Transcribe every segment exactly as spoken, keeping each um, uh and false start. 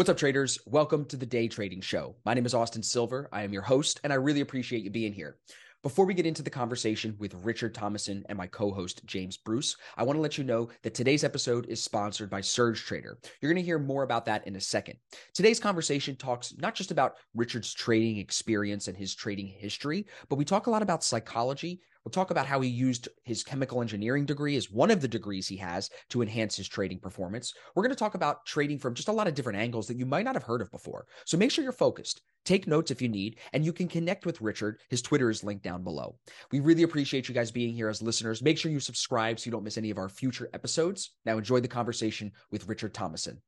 What's up, traders? Welcome to the Day Trading Show. My name is Austin Silver. I am your host, and I really appreciate you being here. Before we get into the conversation with Richard Thomason and my co-host, James Bruce, I want to let you know that today's episode is sponsored by Surge Trader. You're going to hear more about that in a second. Today's conversation talks not just about Richard's trading experience and his trading history, but we talk a lot about psychology. We'll talk about how he used his chemical engineering degree as one of the degrees he has to enhance his trading performance. We're going to talk about trading from just a lot of different angles that you might not have heard of before. So make sure you're focused. Take notes if you need, and you can connect with Richard. His Twitter is linked down below. We really appreciate you guys being here as listeners. Make sure you subscribe so you don't miss any of our future episodes. Now enjoy the conversation with Richard Thomason.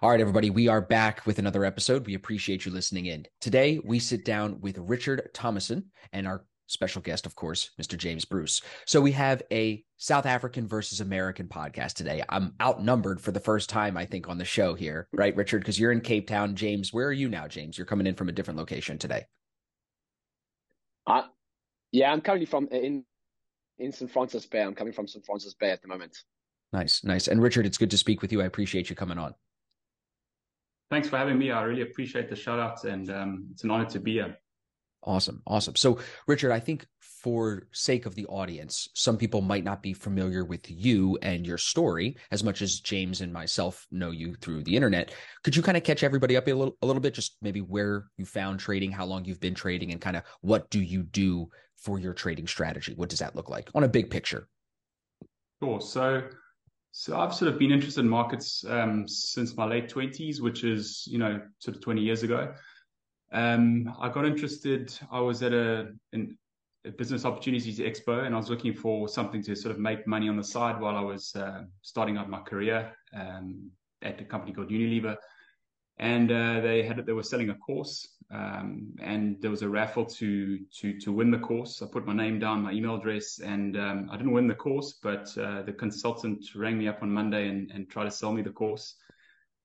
All right, everybody, we are back with another episode. We appreciate you listening in. Today, we sit down with Richard Thomason and our special guest, of course, Mister James Bruce. So we have a South African versus American podcast today. I'm outnumbered for the first time, I think, on the show here, right, Richard? Because you're in Cape Town. James, where are you now, James? You're coming in from a different location today. Uh, yeah, I'm currently from in, in Saint Francis Bay. I'm coming from Saint Francis Bay at the moment. Nice, nice. And Richard, it's good to speak with you. I appreciate you coming on. Thanks for having me. I really appreciate the shout outs, and um, it's an honor to be here. Awesome. Awesome. So, Richard, I think for sake of the audience, some people might not be familiar with you and your story as much as James and myself know you through the internet. Could you kind of catch everybody up a little, a little bit, just maybe where you found trading, how long you've been trading, and kind of what do you do for your trading strategy? What does that look like on a big picture? Sure. So, So I've sort of been interested in markets um, since my late twenties, which is, you know, sort of twenty years ago. Um, I got interested, I was at a, an, a business opportunities expo, and I was looking for something to sort of make money on the side while I was uh, starting out my career um, at a company called Unilever. And uh, they had they were selling a course, um, and there was a raffle to to to win the course. I put my name down, my email address, and um, I didn't win the course, but uh, the consultant rang me up on Monday and, and tried to sell me the course.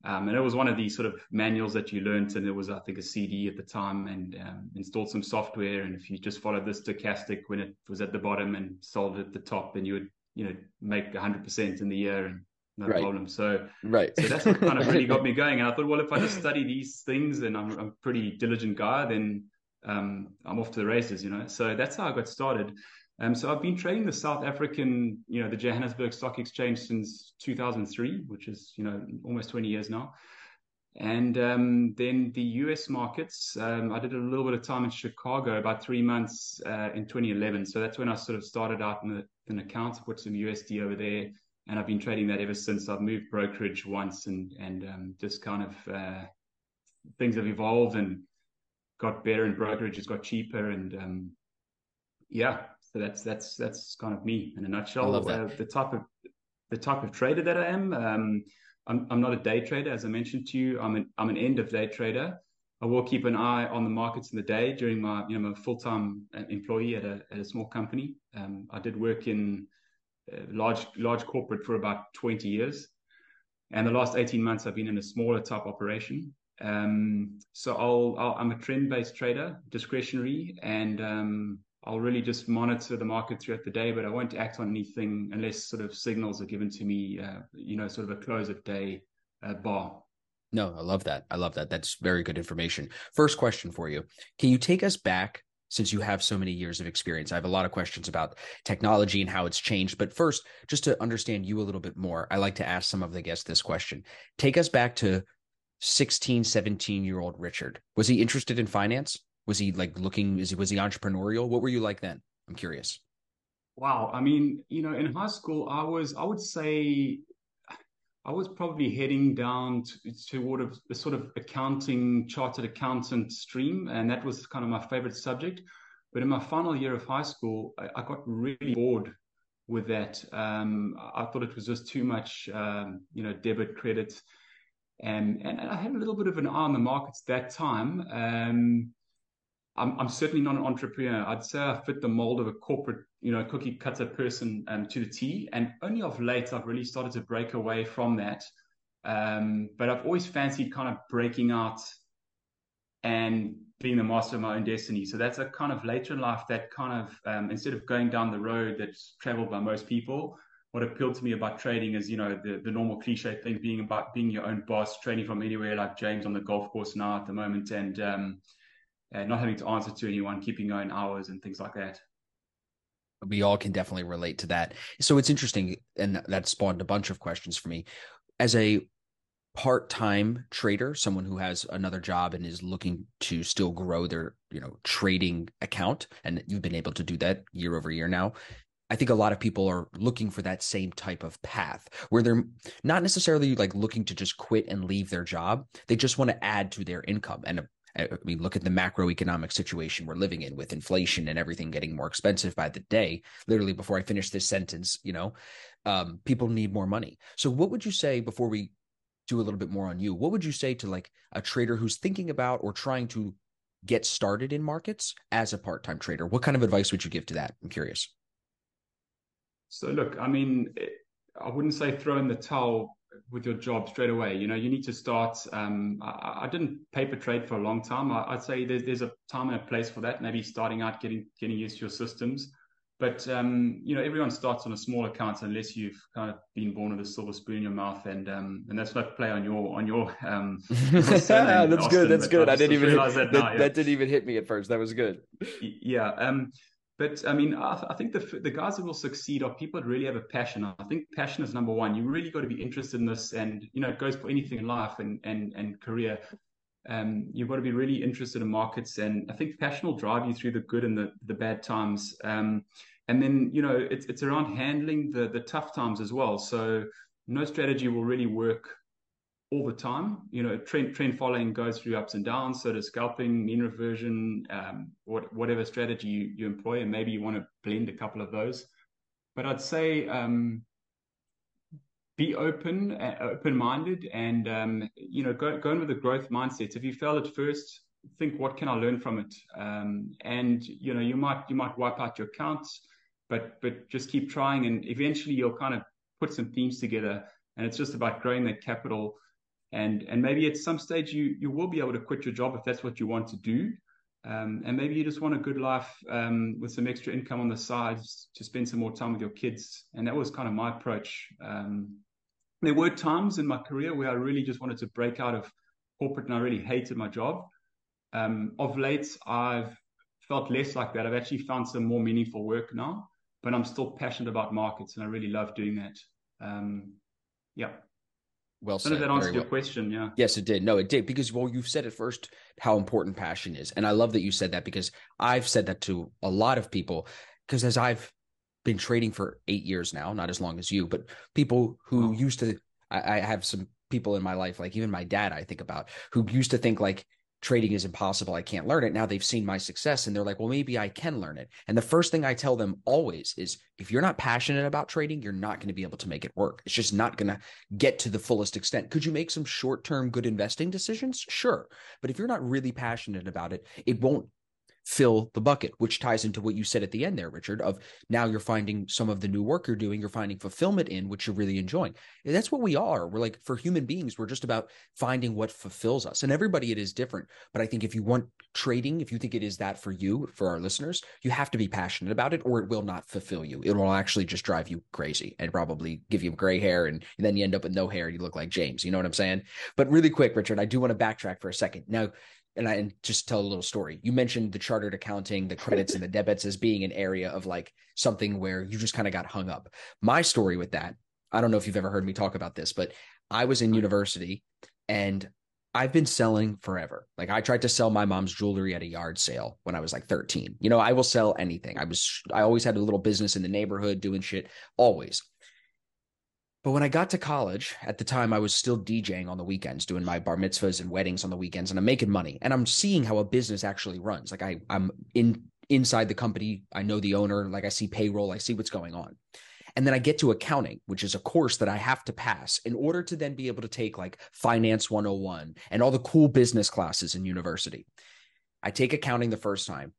Um, and it was one of these sort of manuals that you learned, and there was, I think, a C D at the time, and um, installed some software. And if you just followed the stochastic when it was at the bottom and sold it at the top, then you would, you know, make one hundred percent in the year. And No right. problem. So, right. so that's what kind of really got me going. And I thought, well, if I just study these things, and I'm, I'm a pretty diligent guy, then um, I'm off to the races, you know. So that's how I got started. Um, so I've been trading the South African, you know, the Johannesburg Stock Exchange since two thousand three, which is, you know, almost twenty years now. And um, then the U S markets, um, I did a little bit of time in Chicago, about three months uh, in twenty eleven. So that's when I sort of started out in an account, put some U S D over there. And I've been trading that ever since. I've moved brokerage once, and and um, just kind of uh, things have evolved and got better, and brokerage has got cheaper, and um, yeah. So that's that's that's kind of me in a nutshell. I love that. Uh, the type of the type of trader that I am. Um, I'm I'm not a day trader, as I mentioned to you. I'm an I'm an end of day trader. I will keep an eye on the markets in the day during my you know I'm a full time employee at a at a small company. Um, I did work in Uh, large large corporate for about twenty years, and the last eighteen months I've been in a smaller type operation. Um, so I'll, I'll I'm a trend-based trader, discretionary, and um, I'll really just monitor the market throughout the day, but I won't act on anything unless sort of signals are given to me, uh, you know, sort of a close of day uh, bar. No, I love that. I love that. That's very good information. First question for you: can you take us back? Since you have so many years of experience, I have a lot of questions about technology and how it's changed. But first, just to understand you a little bit more, I like to ask some of the guests this question. Take us back to sixteen, seventeen-year-old Richard. Was he interested in finance? Was he like looking, is he, was he entrepreneurial? What were you like then? I'm curious. Wow. I mean, you know, in high school, I was, I would say I was probably heading down to, toward a, a sort of accounting, chartered accountant stream, and that was kind of my favorite subject. But in my final year of high school, I, I got really bored with that. Um, I thought it was just too much, um, you know, debit, credit. And, and I had a little bit of an eye on the markets that time. Um, I'm, I'm certainly not an entrepreneur. I'd say I fit the mold of a corporate, you know, cookie cutter person um, to the T. And only of late, I've really started to break away from that. Um, but I've always fancied kind of breaking out and being the master of my own destiny. So that's a kind of later in life that kind of, um, instead of going down the road that's traveled by most people, what appealed to me about trading is, you know, the, the normal cliche thing, being about being your own boss, trading from anywhere, like James on the golf course now at the moment, and um, uh, not having to answer to anyone, keeping your own hours and things like that. We all can definitely relate to that. So it's interesting, and that spawned a bunch of questions for me. As a part-time trader, someone who has another job and is looking to still grow their, you know, trading account, and you've been able to do that year over year now, I think a lot of people are looking for that same type of path where they're not necessarily like looking to just quit and leave their job. They just want to add to their income. And a, I mean, look at the macroeconomic situation we're living in with inflation and everything getting more expensive by the day. Literally, before I finish this sentence, you know, um, people need more money. So what would you say, before we do a little bit more on you, what would you say to like a trader who's thinking about or trying to get started in markets as a part-time trader? What kind of advice would you give to that? I'm curious. So look, I mean, I wouldn't say throw in the towel with your job straight away. You know, you need to start. Um, I, I didn't paper trade for a long time. I, I'd say there's, there's a time and a place for that. Maybe starting out, getting getting used to your systems. But um, you know, everyone starts on a small account unless you've kind of been born with a silver spoon in your mouth. And um, and that's not play on your on your. Um, your that's Austin, good. That's good. I, I didn't even realize hit, that. Now, that, yeah. that didn't even hit me at first. That was good. Yeah. Um, But I mean, I, th- I think the the guys that will succeed are people that really have a passion. I think passion is number one. You really got to be interested in this, and you know, it goes for anything in life and and and career. Um, you've got to be really interested in markets, and I think passion will drive you through the good and the the bad times. Um, and then you know, it's it's around handling the the tough times as well. So no strategy will really work all the time. You know, trend trend following goes through ups and downs. So does scalping, mean reversion, um, what, whatever strategy you, you employ, and maybe you want to blend a couple of those. But I'd say um, be open, uh, open-minded, and um, you know, go go in with a growth mindset. If you fail at first, think, what can I learn from it? Um, and you know, you might you might wipe out your accounts, but but just keep trying, and eventually you'll kind of put some themes together. And it's just about growing that capital. And and maybe at some stage you you will be able to quit your job if that's what you want to do. Um, and maybe you just want a good life um, with some extra income on the side to spend some more time with your kids. And that was kind of my approach. Um, there were times in my career where I really just wanted to break out of corporate and I really hated my job. Um, of late, I've felt less like that. I've actually found some more meaningful work now, but I'm still passionate about markets and I really love doing that. Um, yeah. Well said. None of that answered your question, yeah. Yes, it did. No, it did, because, well, you've said at first how important passion is. And I love that you said that, because I've said that to a lot of people, because as I've been trading for eight years now, not as long as you, but people who oh. used to – I have some people in my life, like even my dad I think about, who used to think like trading is impossible. I can't learn it. Now they've seen my success and they're like, well, maybe I can learn it. And the first thing I tell them always is, if you're not passionate about trading, you're not going to be able to make it work. It's just not going to get to the fullest extent. Could you make some short-term good investing decisions? Sure. But if you're not really passionate about it, it won't fill the bucket, which ties into what you said at the end there, Richard, of now you're finding some of the new work you're doing, you're finding fulfillment in, which you're really enjoying. And that's what we are. We're like, for human beings, we're just about finding what fulfills us. And everybody, it is different. But I think if you want trading, if you think it is that for you, for our listeners, you have to be passionate about it, or it will not fulfill you. It will actually just drive you crazy and probably give you gray hair. And then you end up with no hair. You look like James. You know what I'm saying? But really quick, Richard, I do want to backtrack for a second. Now, And I and just tell a little story. You mentioned the chartered accounting, the credits and the debits as being an area of like something where you just kind of got hung up. My story with that, I don't know if you've ever heard me talk about this, but I was in university and I've been selling forever. Like I tried to sell my mom's jewelry at a yard sale when I was like thirteen. You know, I will sell anything. I was, I always had a little business in the neighborhood doing shit, always. But when I got to college, at the time, I was still DJing on the weekends, doing my bar mitzvahs and weddings on the weekends, and I'm making money. And I'm seeing how a business actually runs. Like I, I'm in inside the company. I know the owner. Like I see payroll. I see what's going on. And then I get to accounting, which is a course that I have to pass in order to then be able to take like Finance one oh one and all the cool business classes in university. I take accounting the first time.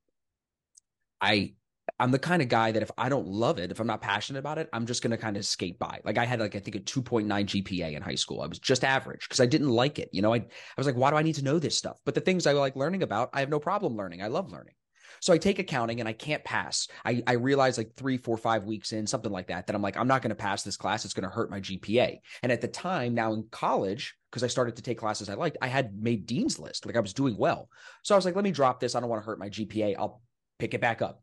I I'm the kind of guy that if I don't love it, if I'm not passionate about it, I'm just going to kind of skate by. Like I had like, I think a two point nine G P A in high school. I was just average because I didn't like it. You know, I, I was like, why do I need to know this stuff? But the things I like learning about, I have no problem learning. I love learning. So I take accounting and I can't pass. I, I realize like three, four, five weeks in, something like that, that I'm like, I'm not going to pass this class. It's going to hurt my G P A. And at the time now in college, because I started to take classes I liked, I had made Dean's List. Like I was doing well. So I was like, let me drop this. I don't want to hurt my G P A. I'll pick it back up.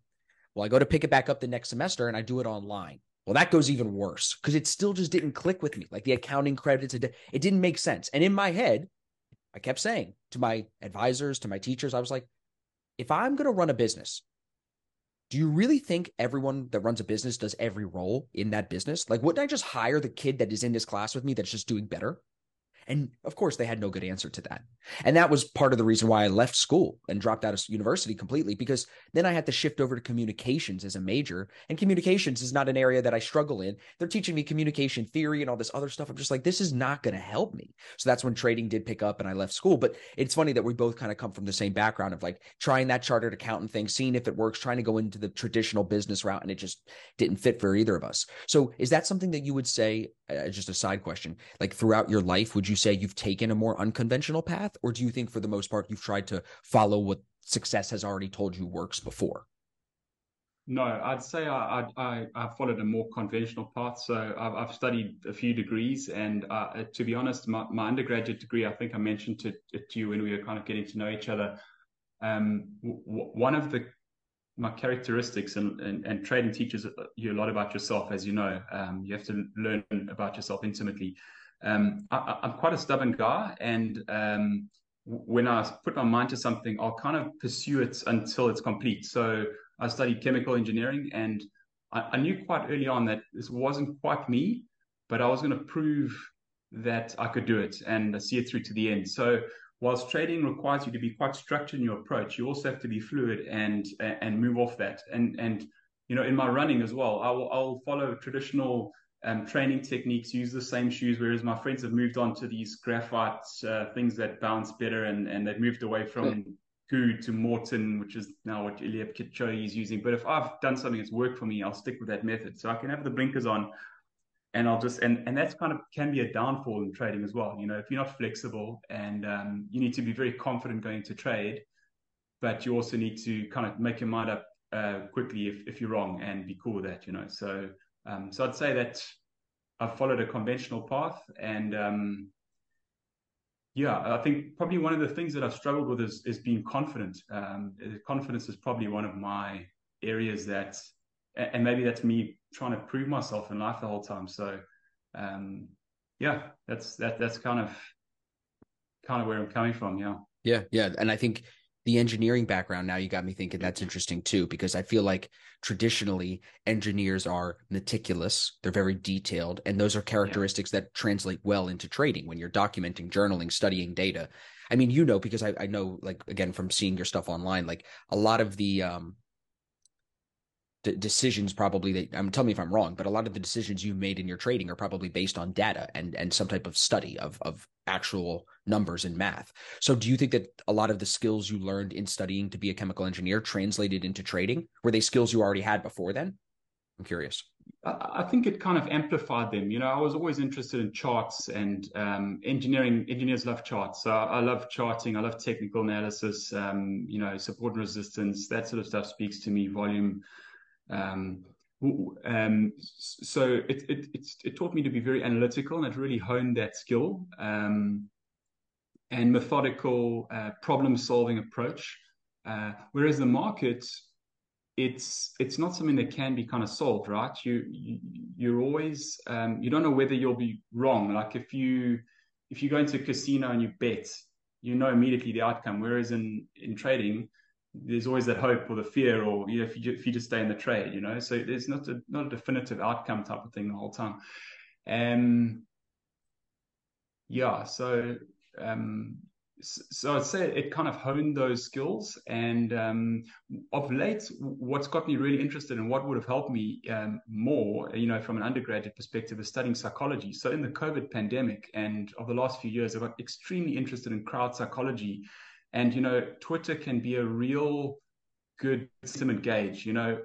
Well, I go to pick it back up the next semester and I do it online. Well, that goes even worse because it still just didn't click with me. Like the accounting credits, it didn't make sense. And in my head, I kept saying to my advisors, to my teachers, I was like, if I'm going to run a business, do you really think everyone that runs a business does every role in that business? Like, wouldn't I just hire the kid that is in this class with me that's just doing better? And of course, they had no good answer to that. And that was part of the reason why I left school and dropped out of university completely, because then I had to shift over to communications as a major. And communications is not an area that I struggle in. They're teaching me communication theory and all this other stuff. I'm just like, this is not going to help me. So that's when trading did pick up and I left school. But it's funny that we both kind of come from the same background of like trying that chartered accountant thing, seeing if it works, trying to go into the traditional business route. And it just didn't fit for either of us. So is that something that you would say, uh, just a side question, like throughout your life, would you say you've taken a more unconventional path, or do you think for the most part you've tried to follow what success has already told you works before? No, I'd say I I, I followed a more conventional path. So I've, I've studied a few degrees, and uh, to be honest, my, my undergraduate degree, I think I mentioned to, to you when we were kind of getting to know each other, um, w- one of the my characteristics, and, and, and trading teaches you a lot about yourself, as you know. Um, you have to learn about yourself intimately. Um, I, I'm quite a stubborn guy, and um, when I put my mind to something, I'll kind of pursue it until it's complete. So I studied chemical engineering, and I, I knew quite early on that this wasn't quite me, but I was going to prove that I could do it and see it through to the end. So whilst trading requires you to be quite structured in your approach, you also have to be fluid and and move off that. And, and you know, in my running as well, I will, I'll follow traditional Um, training techniques, use the same shoes, whereas my friends have moved on to these graphite uh, things that bounce better, and, and they've moved away from goo to Morton, which is now what Eliud Kipchoge is using. But if I've done something that's worked for me, I'll stick with that method. So I can have the blinkers on, and I'll just and and that's kind of can be a downfall in trading as well. You know, if you're not flexible, and um, you need to be very confident going to trade, but you also need to kind of make your mind up uh, quickly if if you're wrong and be cool with that. You know, so. Um, so I'd say that I've followed a conventional path, and um, yeah, I think probably one of the things that I've struggled with is, is being confident. Um, confidence is probably one of my areas that, and maybe that's me trying to prove myself in life the whole time. So um, yeah, that's that that's kind of kind of where I'm coming from. Yeah, yeah, yeah, and I think the engineering background, now you got me thinking that's interesting too, because I feel like traditionally engineers are meticulous. They're very detailed. And those are characteristics yeah. that translate well into trading when you're documenting, journaling, studying data. I mean, you know, because I, I know, like, again, from seeing your stuff online, like a lot of the um, d- decisions probably that I'm tell me if I'm wrong, but a lot of the decisions you made in your trading are probably based on data and, and some type of study of, of actual numbers and math. So do you think that a lot of the skills you learned in studying to be a chemical engineer translated into trading? Were they skills you already had before then? I'm curious. I think it kind of amplified them. You know, I was always interested in charts and um, engineering. Engineers love charts. So I love charting. I love technical analysis, um, you know, support and resistance, that sort of stuff speaks to me, volume. Um, Um, so it, it, it's, it taught me to be very analytical, and it really honed that skill, um, and methodical, uh, problem solving approach. Uh, whereas the market, it's, it's not something that can be kind of solved, right? You, you you're always, um, you don't know whether you'll be wrong. Like if you, if you go into a casino and you bet, you know immediately the outcome. Whereas in, in trading, there's always that hope or the fear, or you know, if you, if you just stay in the trade, you know, so there's not a, not a definitive outcome type of thing the whole time. Um, yeah, so, um, so I'd say it kind of honed those skills, and um, of late, what's got me really interested and what would have helped me um, more, you know, from an undergraduate perspective is studying psychology. So in the COVID pandemic and of the last few years, I got extremely interested in crowd psychology. And, you know, Twitter can be a real good sentiment gauge. You know,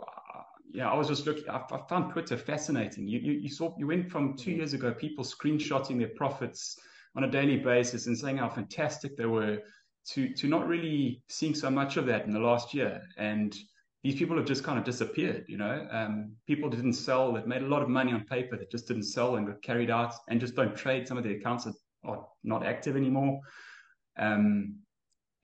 uh, yeah, I was just looking, I, I found Twitter fascinating. You, you, you saw, you went from two years ago, people screenshotting their profits on a daily basis and saying how fantastic they were, to, to not really seeing so much of that in the last year. And these people have just kind of disappeared, you know. Um, people didn't sell, that made a lot of money on paper, that just didn't sell and got carried out, and just don't trade. Some of the accounts are, are not active anymore. Um,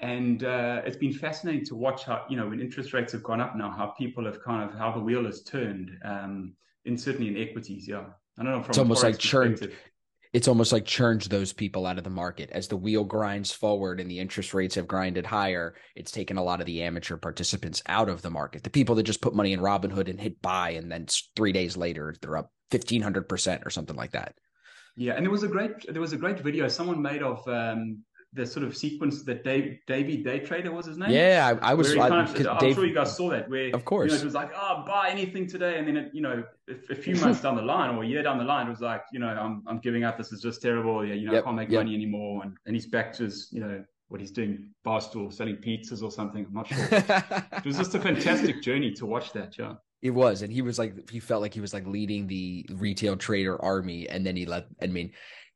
and uh, it's been fascinating to watch how, you know, when interest rates have gone up now, how people have kind of, how the wheel has turned, um, in certainly in equities, yeah. I don't know, from it's almost like churned. It's almost like churns those people out of the market. As the wheel grinds forward and the interest rates have grinded higher, it's taken a lot of the amateur participants out of the market. The people that just put money in Robinhood and hit buy, and then three days later, they're up fifteen hundred percent or something like that. Yeah, and there was a great there was a great video someone made of um, the sort of sequence that Dave, Davey Day Trader was his name. Yeah, I, I was. I, kind of, I'm Dave, sure you guys saw that. Where, of course, you know, it was like, oh, buy anything today, and then it, you know, a, a few months down the line or a year down the line, it was like, you know, I'm I'm giving up. This is just terrible. Yeah, you know, yep, I can't make yep. money anymore. And and he's back to his, you know, what he's doing, Barstool, selling pizzas or something. I'm not sure. It was just a fantastic journey to watch that. Yeah. It was, and he was like, he felt like he was like leading the retail trader army, and then he let. I mean,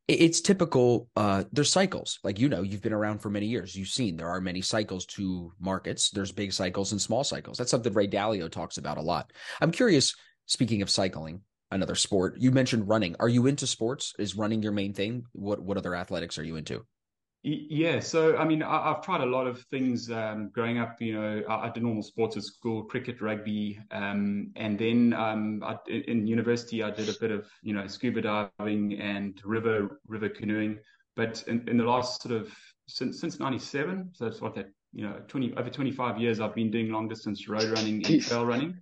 it's typical. Uh, there's cycles, like, you know, you've been around for many years. You've seen there are many cycles to markets. There's big cycles and small cycles. That's something Ray Dalio talks about a lot. I'm curious. Speaking of cycling, another sport you mentioned, running. Are you into sports? Is running your main thing? What what other athletics are you into? Yeah, so I mean, I, I've tried a lot of things um, growing up. You know, I, I did normal sports at school, cricket, rugby, um, and then um, I, in university I did a bit of, you know, scuba diving and river river canoeing. But in, in the last sort of since since ninety-seven, so it's what that you know twenty over twenty-five years, I've been doing long distance road running and trail running,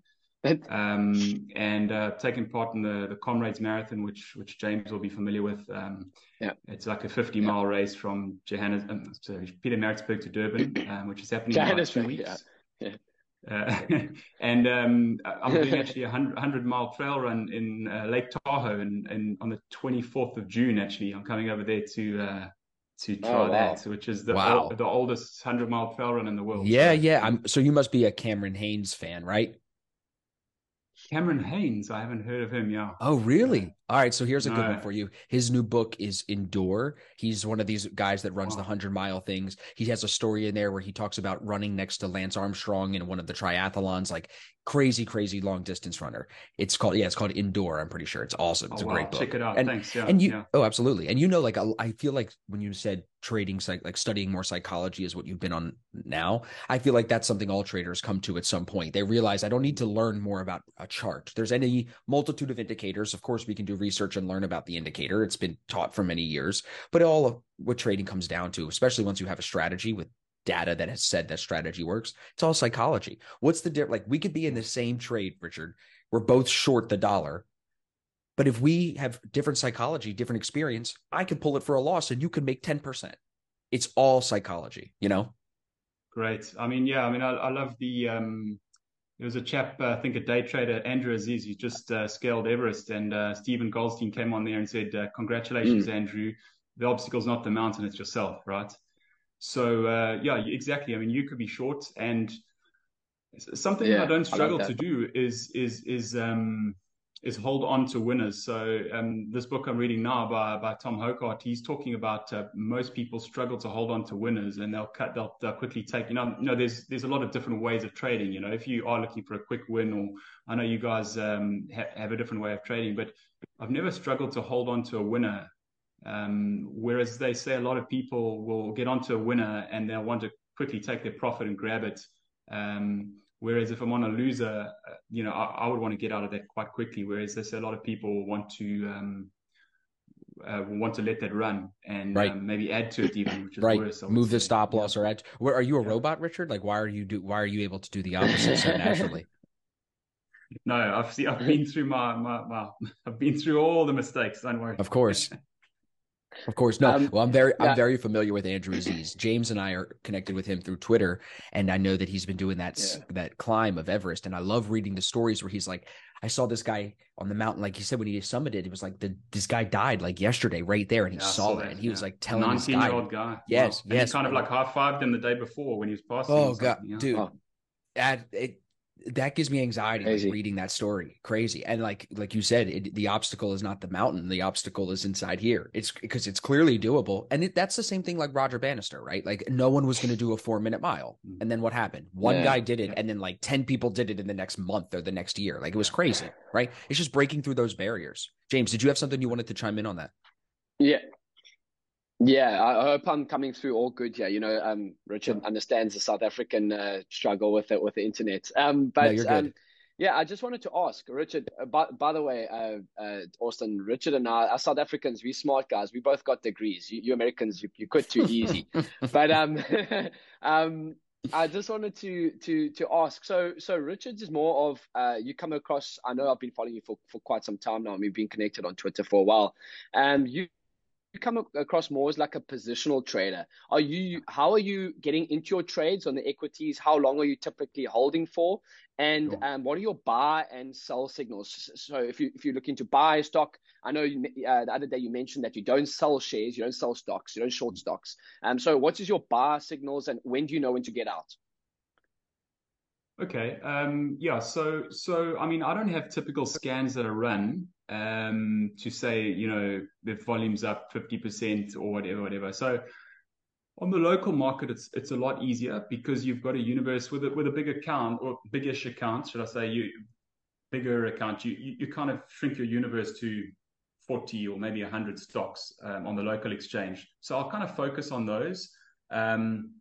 um, and uh, taking part in the the Comrades Marathon, which which James will be familiar with. Um, Yeah. It's like a fifty mile yeah. race from Johannes, um, sorry, Peter Maritzburg to Durban, um, which is happening in like two weeks. Yeah. Yeah. Uh, and um, I'm doing actually a hundred mile trail run in uh, Lake Tahoe, and, and on the twenty-fourth of June, actually, I'm coming over there to uh, to try oh, wow. that, which is the wow. o- the oldest hundred mile trail run in the world. Yeah, yeah. I'm, so you must be a Cameron Haynes fan, right? Cameron Haynes, I haven't heard of him, yeah. Oh, really? All right, so here's a good one for you. His new book is Endure. He's one of these guys that runs oh. the hundred mile things. He has a story in there where he talks about running next to Lance Armstrong in one of the triathlons, like crazy, crazy long distance runner. It's called, yeah, it's called Endure, I'm pretty sure. It's awesome. It's oh, a wow. great book. Check it out. And, Thanks, yeah. And you, yeah. Oh, absolutely. And you know, like, I feel like when you said trading, psych, like studying more psychology is what you've been on now, I feel like that's something all traders come to at some point. They realize I don't need to learn more about a chart. There's any multitude of indicators. Of course, we can do research and learn about the indicator. It's been taught for many years, but all of what trading comes down to, especially once you have a strategy with data that has said that strategy works, it's all psychology. What's the difference? Like, we could be in the same trade, Richard. We're both short the dollar, but if we have different psychology, different experience, I can pull it for a loss and you can make ten percent. It's all psychology, you know? Great. I mean, yeah, I mean, I, I love the, um, there was a chap, uh, I think a day trader, Andrew Aziz, who just uh, scaled Everest, and uh, Stephen Goldstein came on there and said, uh, congratulations, mm. Andrew, the obstacle's not the mountain, it's yourself, right? So, uh, yeah, exactly. I mean, you could be short, and something yeah, I don't struggle I like to do is is is um, is hold on to winners. So um, this book I'm reading now by by Tom Hougaard, he's talking about uh, most people struggle to hold on to winners, and they'll cut, they'll, they'll quickly take. You know, you know, there's there's a lot of different ways of trading. You know, if you are looking for a quick win, or I know you guys um, ha- have a different way of trading, but I've never struggled to hold on to a winner. Um, whereas they say a lot of people will get onto a winner and they'll want to quickly take their profit and grab it. Um, whereas if I'm on a loser, you know, I, I would want to get out of that quite quickly. Whereas they say a lot of people want to um, uh, want to let that run and right. um, maybe add to it even, which is right. worse. Move say. the stop loss yeah. or add. Where are you a yeah. robot, Richard? Like, why are you do? Why are you able to do the opposite so naturally? No, I've see, I've been through my, my my I've been through all the mistakes. Don't worry. Of course. Of course, no. Um, well, I'm very, yeah. I'm very familiar with Andrew Aziz. James and I are connected with him through Twitter, and I know that he's been doing that yeah. that climb of Everest. And I love reading the stories where he's like, I saw this guy on the mountain. Like he said, when he summited, it was like the, this guy died like yesterday, right there, and he yeah, saw, saw it, and he yeah. was like telling this guy, nineteen year old guy, yes, wow. yes, and he kind of like high fived him the day before when he was passing. Oh god, yeah. dude. Oh. that it, that gives me anxiety like, reading that story. Crazy. And like, like you said, it, the obstacle is not the mountain. The obstacle is inside here. It's because it's clearly doable. And it, that's the same thing like Roger Bannister, right? Like no one was going to do a four minute mile. And then what happened? One yeah. guy did it. And then like ten people did it in the next month or the next year. Like it was crazy, right? It's just breaking through those barriers. James, did you have something you wanted to chime in on that? Yeah. Yeah, I hope I'm coming through all good here. You know, um, Richard yeah. understands the South African uh, struggle with it, with the internet. Um, but no, um, yeah, I just wanted to ask Richard, uh, by, by the way, uh, uh, Austin, Richard and I, us South Africans, we smart guys. We both got degrees. You, you Americans, you, you quit too easy. But um, um, I just wanted to to to ask. So so Richard's is more of uh, you come across. I know I've been following you for, for quite some time now. And we've been connected on Twitter for a while. Um, you. You come across more as like a positional trader. Are you? How are you getting into your trades on the equities? How long are you typically holding for? And sure. um, what are your buy and sell signals? So if you if you're looking to buy a stock, I know you, uh, the other day you mentioned that you don't sell shares, you don't sell stocks, you don't short stocks. Um, so what is your buy signals, and when do you know when to get out? Okay. Um, yeah. So so I mean, I don't have typical scans that are run. Um, to say, you know, the volume's up fifty percent or whatever, whatever. So on the local market, it's it's a lot easier because you've got a universe with a, with a big account or biggish account, should I say, you bigger account, you, you, you kind of shrink your universe to forty or maybe one hundred stocks um, on the local exchange. So I'll kind of focus on those. Um,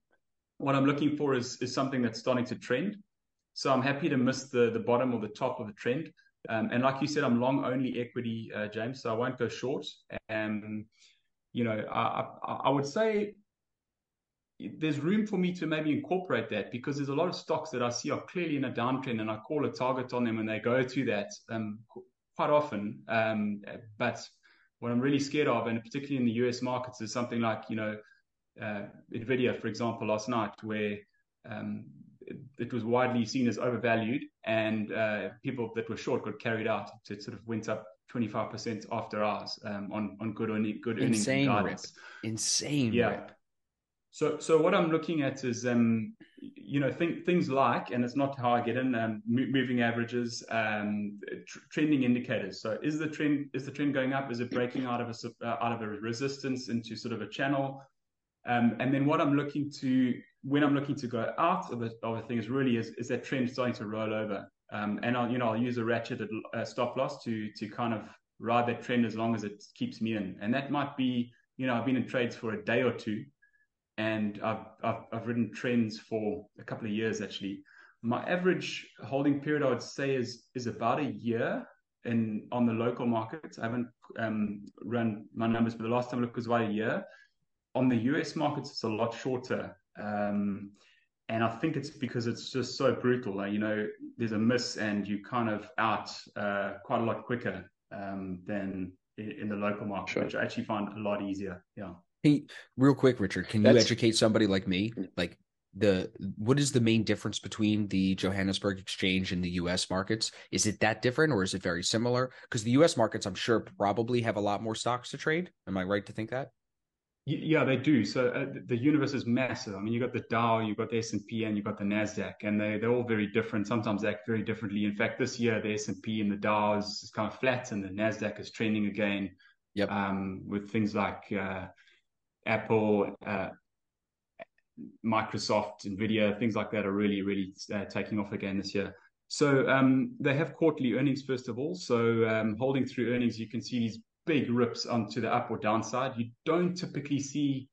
what I'm looking for is is something that's starting to trend. So I'm happy to miss the the bottom or the top of the trend. Um, and like you said, I'm long only equity, uh, James, so I won't go short. And, you know, I, I, I would say there's room for me to maybe incorporate that because there's a lot of stocks that I see are clearly in a downtrend and I call a target on them and they go to that um, quite often. Um, but what I'm really scared of, and particularly in the U S markets, is something like, you know, uh, Nvidia, for example, last night where um, – it was widely seen as overvalued, and uh, people that were short got carried out. So it sort of went up twenty-five percent after hours um, on on good earning, good earnings guidance. Insane, yeah. Rip. So so what I'm looking at is um you know think, things like, and it's not how I get in um, moving averages, um, tr trending indicators. So is the trend is the trend going up? Is it breaking out of a uh, out of a resistance into sort of a channel? Um, and then what I'm looking to when I'm looking to go out of a, of a thing is really is, is that trend starting to roll over. Um, and I'll, you know, I'll use a ratcheted uh, stop loss to, to kind of ride that trend as long as it keeps me in. And that might be, you know, I've been in trades for a day or two and I've, I've, I've ridden trends for a couple of years, actually. My average holding period, I would say is, is about a year in on the local markets. I haven't um, run my numbers, but the last time I looked was about a year. On the U S markets, it's a lot shorter. Um, and I think it's because it's just so brutal. Like, you know, there's a miss and you kind of out uh, quite a lot quicker um, than in, in the local market, sure. which I actually find a lot easier. Yeah. Hey, real quick, Richard, can That's... you educate somebody like me? Like the what is the main difference between the Johannesburg Exchange and the U S markets? Is it that different or is it very similar? Because the U S markets, I'm sure, probably have a lot more stocks to trade. Am I right to think that? Yeah, they do. So uh, the universe is massive. I mean, you've got the Dow, you've got the S and P, and you've got the Nasdaq, and they, they're all very different. Sometimes they act very differently. In fact, this year, the S and P and the Dow is, is kind of flat, and the Nasdaq is trending again. Yep. Um, with things like uh, Apple, uh, Microsoft, Nvidia, things like that are really, really uh, taking off again this year. So um, they have quarterly earnings, first of all. So um, holding through earnings, you can see these big rips onto the up or downside. You don't typically see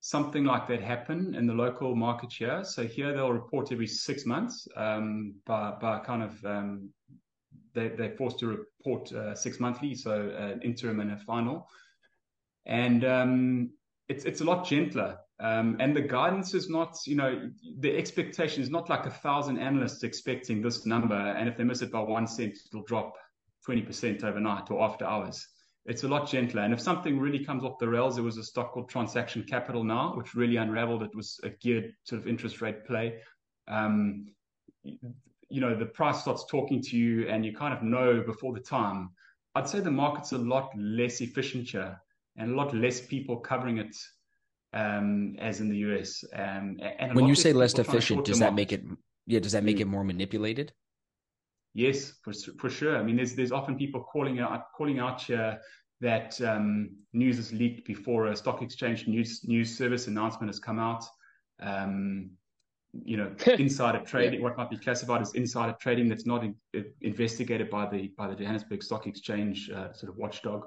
something like that happen in the local market here. So here they'll report every six months um, by, by kind of, um, they, they're forced to report uh, six monthly, so an interim and a final. And um, it's, it's a lot gentler. Um, and the guidance is not, you know, the expectation is not like a thousand analysts expecting this number. And if they miss it by one cent, it'll drop twenty percent overnight or after hours. It's a lot gentler. And if something really comes off the rails, there was a stock called Transaction Capital now, which really unraveled. It was a geared sort of interest rate play. Um, you know, the price starts talking to you and you kind of know before the time. I'd say the market's a lot less efficient here and a lot less people covering it um, as in the U S. Um, and when you say less efficient, does that make it yeah, does that make mm. it more manipulated? Yes, for for sure. I mean, there's there's often people calling out calling out uh, that um, news is leaked before a stock exchange news news service announcement has come out. Um, you know, insider trading, yeah. what might be classified as insider trading that's not in, uh, investigated by the by the Johannesburg Stock Exchange uh, sort of watchdog.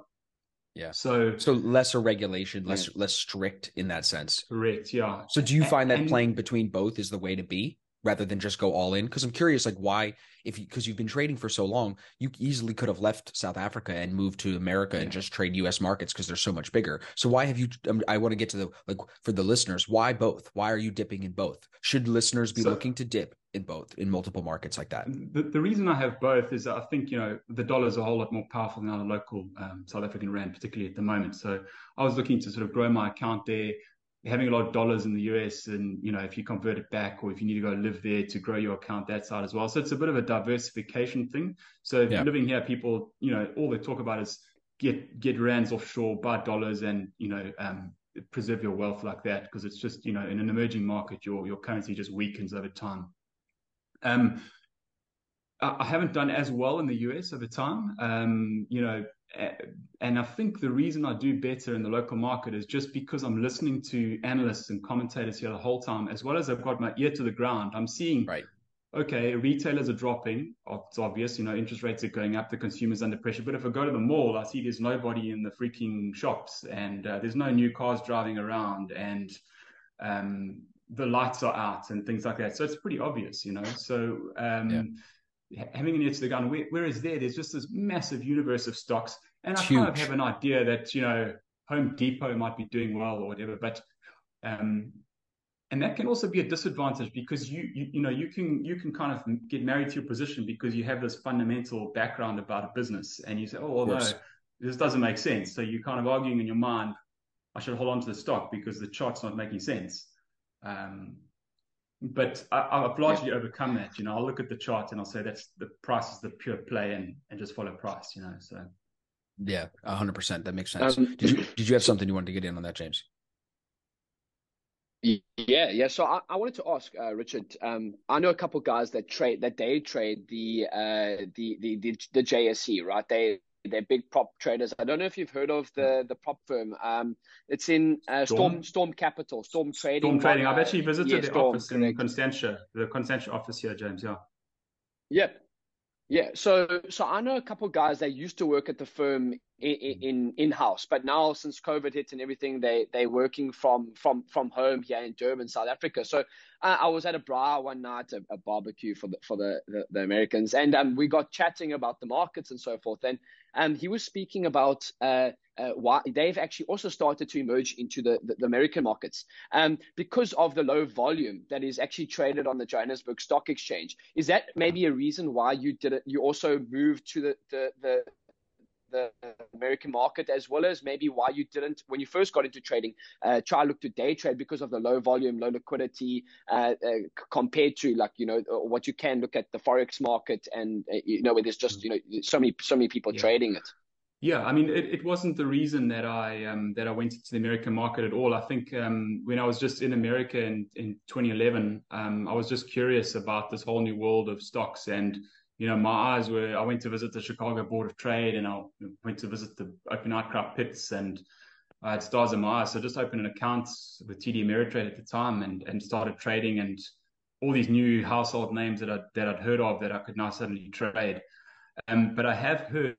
Yeah. So so lesser regulation, less yeah. less strict in that sense. Correct. Yeah. So do you find and, that playing between both is the way to be, rather than just go all in? Because I'm curious, like, why, if you, because you've been trading for so long, you easily could have left South Africa and moved to America yeah. and just trade U S markets because they're so much bigger. So why have you, I want to get to the, like, for the listeners, why both? Why are you dipping in both? Should listeners be so, looking to dip in both, in multiple markets like that? The, the reason I have both is that I think, you know, the dollar is a whole lot more powerful than our local um, South African rand, particularly at the moment. So I was looking to sort of grow my account there, having a lot of dollars in the U S, and, you know, if you convert it back or if you need to go live there to grow your account that side as well. So it's a bit of a diversification thing. So if yeah. you're living here, people, you know, all they talk about is get, get rands offshore, buy dollars, and, you know, um, preserve your wealth like that, because it's just, you know, in an emerging market, your, your currency just weakens over time. Um, I, I haven't done as well in the U S over time, um, you know, and I think the reason I do better in the local market is just because I'm listening to analysts and commentators here the whole time, as well as I've got my ear to the ground. I'm seeing, right. okay, retailers are dropping. It's obvious, you know, interest rates are going up, the consumer's under pressure. But if I go to the mall, I see there's nobody in the freaking shops, and uh, there's no new cars driving around, and um, the lights are out and things like that. So it's pretty obvious, you know. So um, yeah. having an ear to the ground, whereas there, there's just this massive universe of stocks, and it's I huge. kind of have an idea that, you know, Home Depot might be doing well or whatever, but um, and that can also be a disadvantage, because you, you you know you can you can kind of get married to your position because you have this fundamental background about a business, and you say, oh, although this doesn't make sense, so you're kind of arguing in your mind, I should hold on to the stock because the chart's not making sense. Um, But I, I've largely yeah. overcome that. You know, I'll look at the chart and I'll say that's the price is the pure play, and, and just follow price, you know. So, yeah, one hundred percent. That makes sense. Um, did, you, did you have something you wanted to get in on that, James? Yeah, yeah. So I, I wanted to ask, uh, Richard, um, I know a couple of guys that trade, that day trade the, uh, the, the, the, the J S E, right? They, they're big prop traders. I don't know if you've heard of the the prop firm. Um, it's in uh, Storm Storm Capital, Storm Trading. Storm Trading. I've actually visited yeah, the Storm, office correct. in Constantia, the Constantia office here, James. Yeah. Yeah, yeah. So so I know a couple of guys that used to work at the firm in in in house, but now since COVID hit and everything, they they're working from from from home here in Durban, South Africa. So uh, I was at a bra one night, a, a barbecue for the for the, the, the Americans, and um, we got chatting about the markets and so forth, and Um, he was speaking about uh, uh, why they've actually also started to emerge into the, the, the American markets um, because of the low volume that is actually traded on the Johannesburg Stock Exchange. Is that maybe a reason why you did it? You also moved to the the, the the American market, as well as maybe why you didn't, when you first got into trading, uh, try look to day trade because of the low volume, low liquidity uh, uh, compared to, like, you know, what you can look at the Forex market and, uh, you know, where there's just, you know, so many, so many people yeah. trading it. Yeah. I mean, it, it wasn't the reason that I, um, that I went to the American market at all. I think um, when I was just in America in, in twenty eleven, um, I was just curious about this whole new world of stocks, and, you know, my eyes were, I went to visit the Chicago Board of Trade, and I went to visit the open outcry pits, and I had stars in my eyes. So I just opened an account with T D Ameritrade at the time, and, and started trading, and all these new household names that, I, that I'd heard of that I could now suddenly trade. Um, but I have heard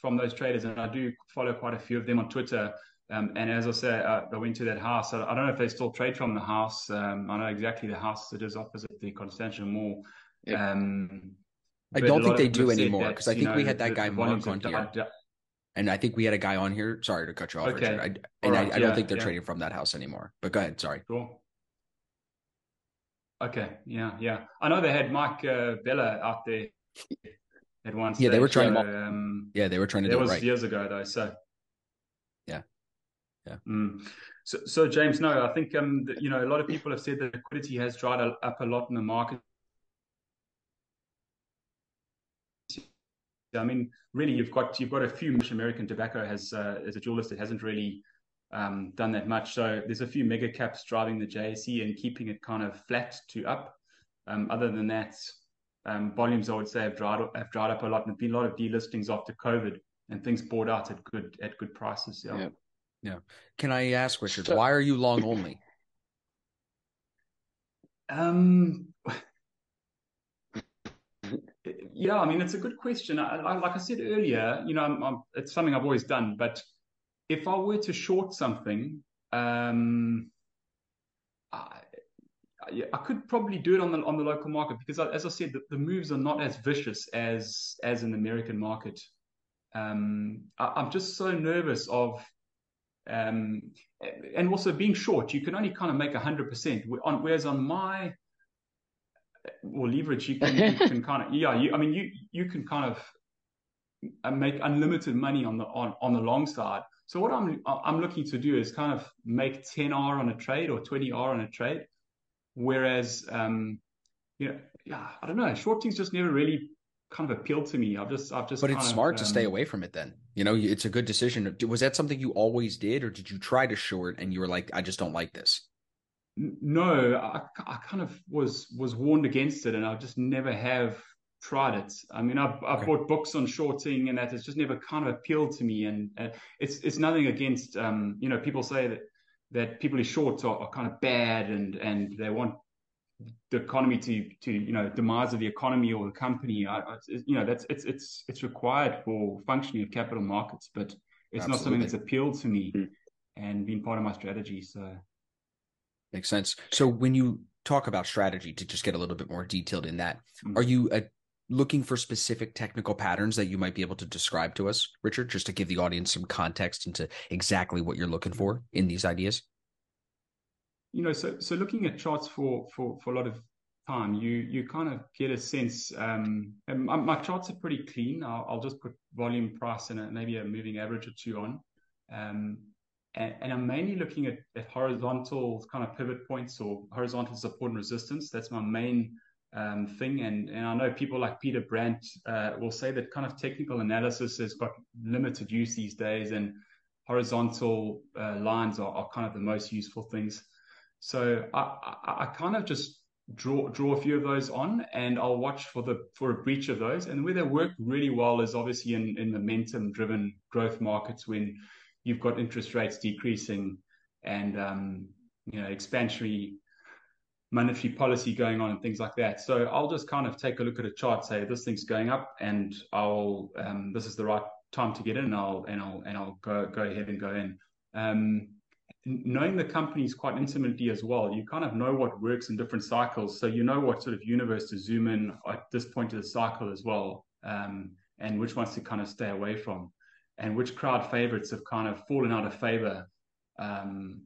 from those traders, and I do follow quite a few of them on Twitter. Um, and as I say, I, I went to that house. I, I don't know if they still trade from the house. Um, I know exactly the house that is opposite the Constantia Mall. Yeah. Um, I don't think they do anymore, because I think know, we had that the, guy the Mark on here, d- and I think we had a guy on here. Sorry to cut you off, okay. Richard. I, and right, I, yeah, I don't think they're yeah. trading from that house anymore. But go ahead. Sorry. Cool. Okay. Yeah. Yeah. I know they had Mike uh, Bella out there at one stage. Yeah, they were trying. So, to, um, yeah, they were trying to. That do was it right. years ago, though. So. Yeah. Yeah. Mm. So, so James, no, I think um, the, you know, a lot of people have said that liquidity has dried up a lot in the market. I mean, really, you've got you've got a few. American Tobacco has uh, as a dual list, it hasn't really um, done that much. So there's a few mega caps driving the J S E and keeping it kind of flat to up. Um, other than that, um, volumes, I would say, have dried up, have dried up a lot. And there's been a lot of delistings after COVID, and things bought out at good at good prices. Yeah. Yeah. yeah. Can I ask, Richard, so, why are you long only? Um. Yeah, I mean, it's a good question. I, I, like I said earlier, you know, I'm, I'm, it's something I've always done. But if I were to short something, um, I, I could probably do it on the on the local market, because, I, as I said, the, the moves are not as vicious as as in the American market. Um, I, I'm just so nervous of, um, and also being short, you can only kind of make one hundred percent. Whereas on my Or leverage, you can, you can kind of yeah. You, I mean, you you can kind of make unlimited money on the on, on the long side. So what I'm I'm looking to do is kind of make ten R on a trade or twenty R on a trade. Whereas, um, you know, yeah, I don't know. Shorting's just never really kind of appealed to me. I've just I've just. But it's smart of, um, to stay away from it. Then you know it's a good decision. Was that something you always did, or did you try to short and you were like, I just don't like this? No, I, I kind of was was warned against it, and I just never have tried it. I mean, I've, I've okay. bought books on shorting, and that has just never kind of appealed to me. And, and it's it's nothing against, um, you know, people say that, that people who short are, are kind of bad, and, and they want the economy to, to, you know, demise of the economy or the company. I, I, you know, that's it's it's it's required for functioning of capital markets, but it's Absolutely. not something that's appealed to me mm-hmm. and been part of my strategy, so... Makes sense. So when you talk about strategy, to just get a little bit more detailed in that, are you uh, looking for specific technical patterns that you might be able to describe to us, Richard, just to give the audience some context into exactly what you're looking for in these ideas? You know, so so looking at charts for for, for a lot of time, you you kind of get a sense. Um, and my, my charts are pretty clean. I'll, I'll just put volume, price, and maybe a moving average or two on. Um, And I'm mainly looking at, at horizontal kind of pivot points or horizontal support and resistance. That's my main um, thing. And, and I know people like Peter Brandt uh, will say that kind of technical analysis has got limited use these days, and horizontal uh, lines are, are kind of the most useful things. So I, I, I kind of just draw draw a few of those on, and I'll watch for the for a breach of those. And where they work really well is obviously in, in momentum-driven growth markets, when you've got interest rates decreasing and, um, you know, expansionary monetary policy going on and things like that. So I'll just kind of take a look at a chart, say this thing's going up, and I'll, um, this is the right time to get in, and I'll, and I'll, and I'll go, go ahead and go in. Um, knowing the companies quite intimately as well, you kind of know what works in different cycles. So you know what sort of universe to zoom in at this point of the cycle as well, um, and which ones to kind of stay away from, and which crowd favorites have kind of fallen out of favor. Um,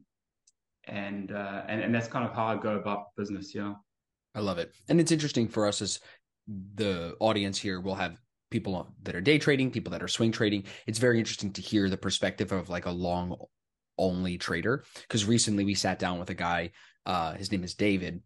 and, uh, and and that's kind of how I go about business, yeah. I love it. And it's interesting for us as the audience here, we'll have people that are day trading, people that are swing trading. It's very interesting to hear the perspective of like a long-only trader, because recently we sat down with a guy, uh, his name is David.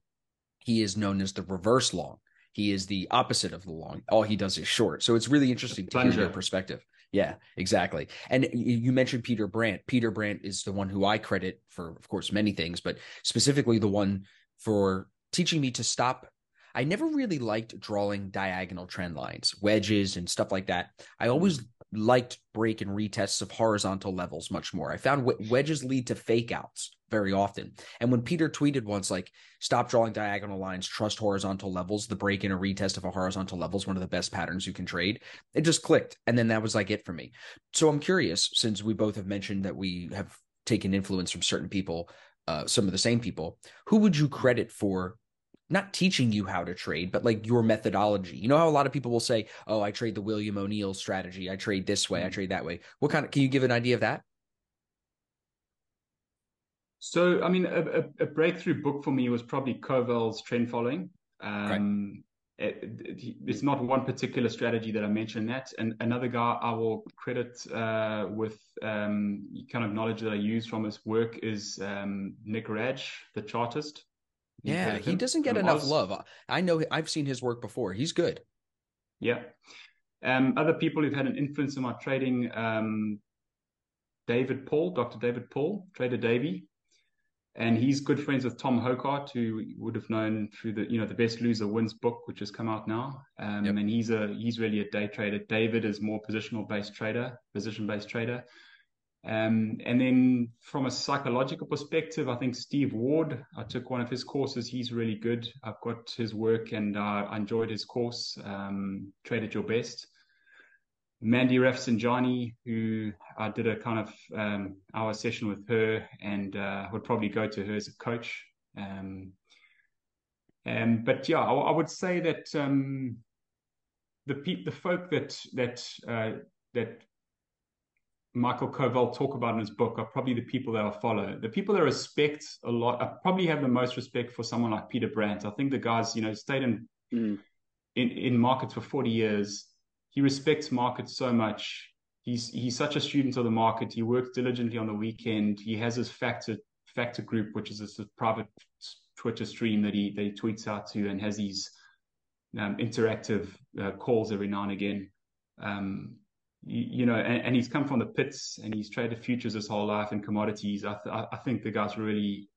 He is known as the reverse long. He is the opposite of the long. All he does is short. So it's really interesting to hear their perspective. Yeah, exactly. And you mentioned Peter Brandt. Peter Brandt is the one who I credit for, of course, many things, but specifically the one for teaching me to stop. I never really liked drawing diagonal trend lines, wedges and stuff like that. I always liked break and retests of horizontal levels much more. I found wedges lead to fake outs very often. And when Peter tweeted once, like, stop drawing diagonal lines, trust horizontal levels, the break in a retest of a horizontal level is one of the best patterns you can trade, it just clicked. And then that was like it for me. So I'm curious, since we both have mentioned that we have taken influence from certain people, uh, some of the same people, who would you credit for not teaching you how to trade, but like your methodology? You know how a lot of people will say, oh, I trade the William O'Neill strategy, I trade this way, I trade that way. What kind of, can you give an idea of that? So, I mean, a, a breakthrough book for me was probably Koval's Trend Following. Um, right. it, it's not one particular strategy that I mentioned that. And another guy I will credit uh, with um, kind of knowledge that I use from his work is um, Nick Radsch, the chartist. You yeah, he doesn't get enough Oz. love. I know I've seen his work before. He's good. Yeah. Um, other people who've had an influence in my trading, um, David Paul, Doctor David Paul, Trader Davey. And he's good friends with Tom Hougaard, who you would have known through the, you know, the Best Loser Wins book, which has come out now. Um, yep. And he's a, he's really a day trader. David is more positional based trader, position based trader. Um, and then from a psychological perspective, I think Steve Ward, I took one of his courses. He's really good. I've got his work and uh, I enjoyed his course, um, Trade at Your Best. Mandy Rafsanjani, who I did a kind of um, hour session with her, and uh, would probably go to her as a coach. Um, and, but yeah, I, I would say that um, the pe- the folk that that uh, that Michael Koval talk about in his book are probably the people that I follow. The people that I respect a lot, I probably have the most respect for someone like Peter Brandt. I think the guy's, you know, stayed in mm. in, in markets for forty years. He respects markets so much. He's he's such a student of the market. He works diligently on the weekend. He has his factor factor group, which is this private Twitter stream that he that he tweets out to, and has these um, interactive uh, calls every now and again. Um, you, you know, and, and he's come from the pits, and he's traded futures his whole life and commodities. I th- I think the guy's really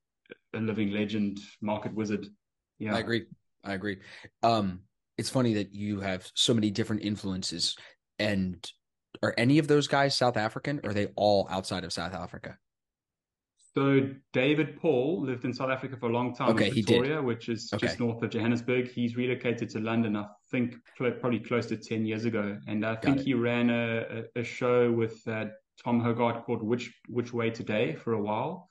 a living legend, market wizard. Yeah, I agree. I agree. Um. It's funny that you have so many different influences. And are any of those guys South African, or are they all outside of South Africa? So David Paul lived in South Africa for a long time, okay, in Pretoria, which is okay. just north of Johannesburg. He's relocated to London, I think, cl- probably close to ten years ago. And I Got think it. he ran a, a show with uh, Tom Hougaard called Which Which Way Today for a while.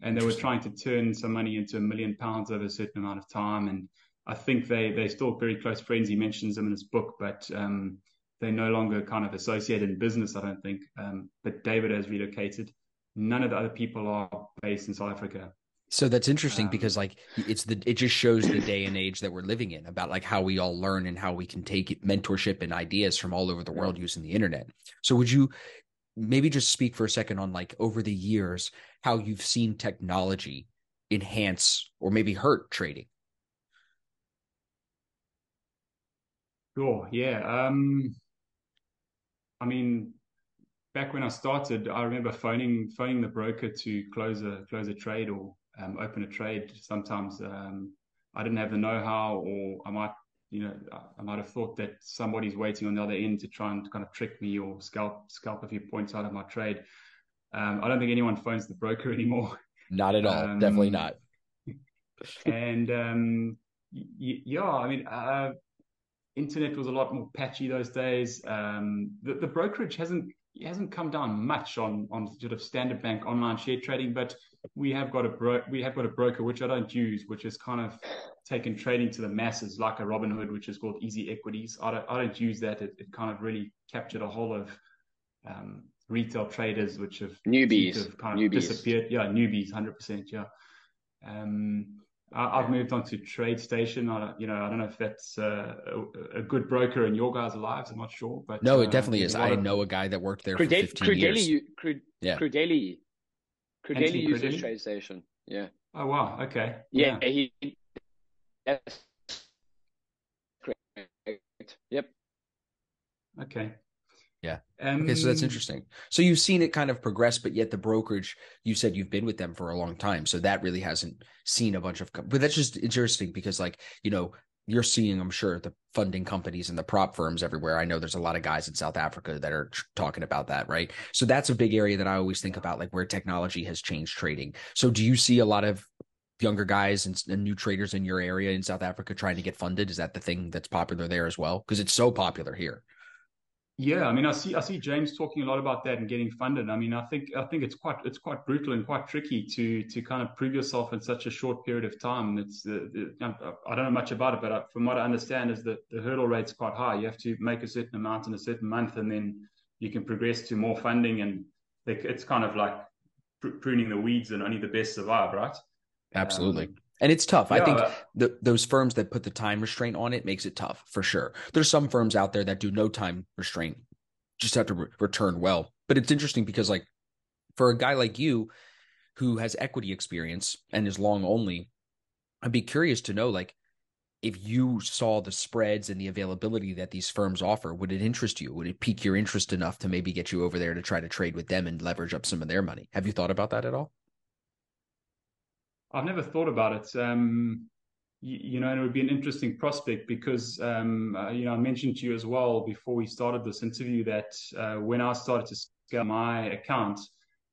And they were trying to turn some money into a million pounds over a certain amount of time. And I think they, they're still very close friends. He mentions them in his book, but um, they're no longer kind of associated in business, I don't think. Um, but David has relocated. None of the other people are based in South Africa. So that's interesting um, because like it's the it just shows the day and age that we're living in about like how we all learn and how we can take it, mentorship and ideas from all over the world yeah. using the internet. So would you maybe just speak for a second on like over the years, how you've seen technology enhance or maybe hurt trading? Sure. Yeah. Um, I mean, back when I started, I remember phoning phoning the broker to close a close a trade or um, open a trade. Sometimes um, I didn't have the know-how, or I might, you know, I might have thought that somebody's waiting on the other end to try and kind of trick me or scalp scalp a few points out of my trade. Um, I don't think anyone phones the broker anymore. Not at all. Um, Definitely not. and um, y- yeah, I mean. Uh, Internet was a lot more patchy those days. Um, the, the brokerage hasn't hasn't come down much on, on sort of standard bank online share trading, but we have got a bro- we have got a broker which I don't use, which has kind of taken trading to the masses, like a Robinhood, which is called Easy Equities. I don't I don't use that. It, it kind of really captured a whole of um, retail traders, which have newbies have kind of newbies. disappeared. Yeah, newbies, one hundred percent. Yeah. Um, I've moved on to TradeStation. I don't, you know, I don't know if that's uh, a, a good broker in your guys' lives. I'm not sure, but no, it uh, definitely is. I of... know a guy that worked there Crudeli, for fifteen Crudeli, years. Crudeli, yeah. Crudeli, Crudeli uses TradeStation. Yeah. Oh wow. Okay. Yeah. yeah. He, that's correct. Yep. Okay. Yeah. Um, okay. So that's interesting. So you've seen it kind of progress, but yet the brokerage, you said you've been with them for a long time. So that really hasn't seen a bunch of, but that's just interesting because like, you know, you're seeing, I'm sure, the funding companies and the prop firms everywhere. I know there's a lot of guys in South Africa that are tr- talking about that, right? So that's a big area that I always think about, like where technology has changed trading. So do you see a lot of younger guys and, and new traders in your area in South Africa trying to get funded? Is that the thing that's popular there as well? Because it's so popular here. Yeah, I mean, I see, I see James talking a lot about that and getting funded. I mean, I think, I think it's quite, it's quite brutal and quite tricky to, to kind of prove yourself in such a short period of time. It's, uh, the, I don't know much about it, but I, from what I understand is that the hurdle rate's quite high. You have to make a certain amount in a certain month, and then you can progress to more funding. And they, it's kind of like pruning the weeds, and only the best survive, right? Absolutely. Um, And it's tough. Yeah, I think the, those firms that put the time restraint on it makes it tough for sure. There's some firms out there that do no time restraint, just have to re- return well. But it's interesting because like for a guy like you who has equity experience and is long only, I'd be curious to know, like, if you saw the spreads and the availability that these firms offer, would it interest you? Would it pique your interest enough to maybe get you over there to try to trade with them and leverage up some of their money? Have you thought about that at all? I've never thought about it. Um, you, you know, and it would be an interesting prospect because, um, uh, you know, I mentioned to you as well before we started this interview that uh, when I started to scale my account,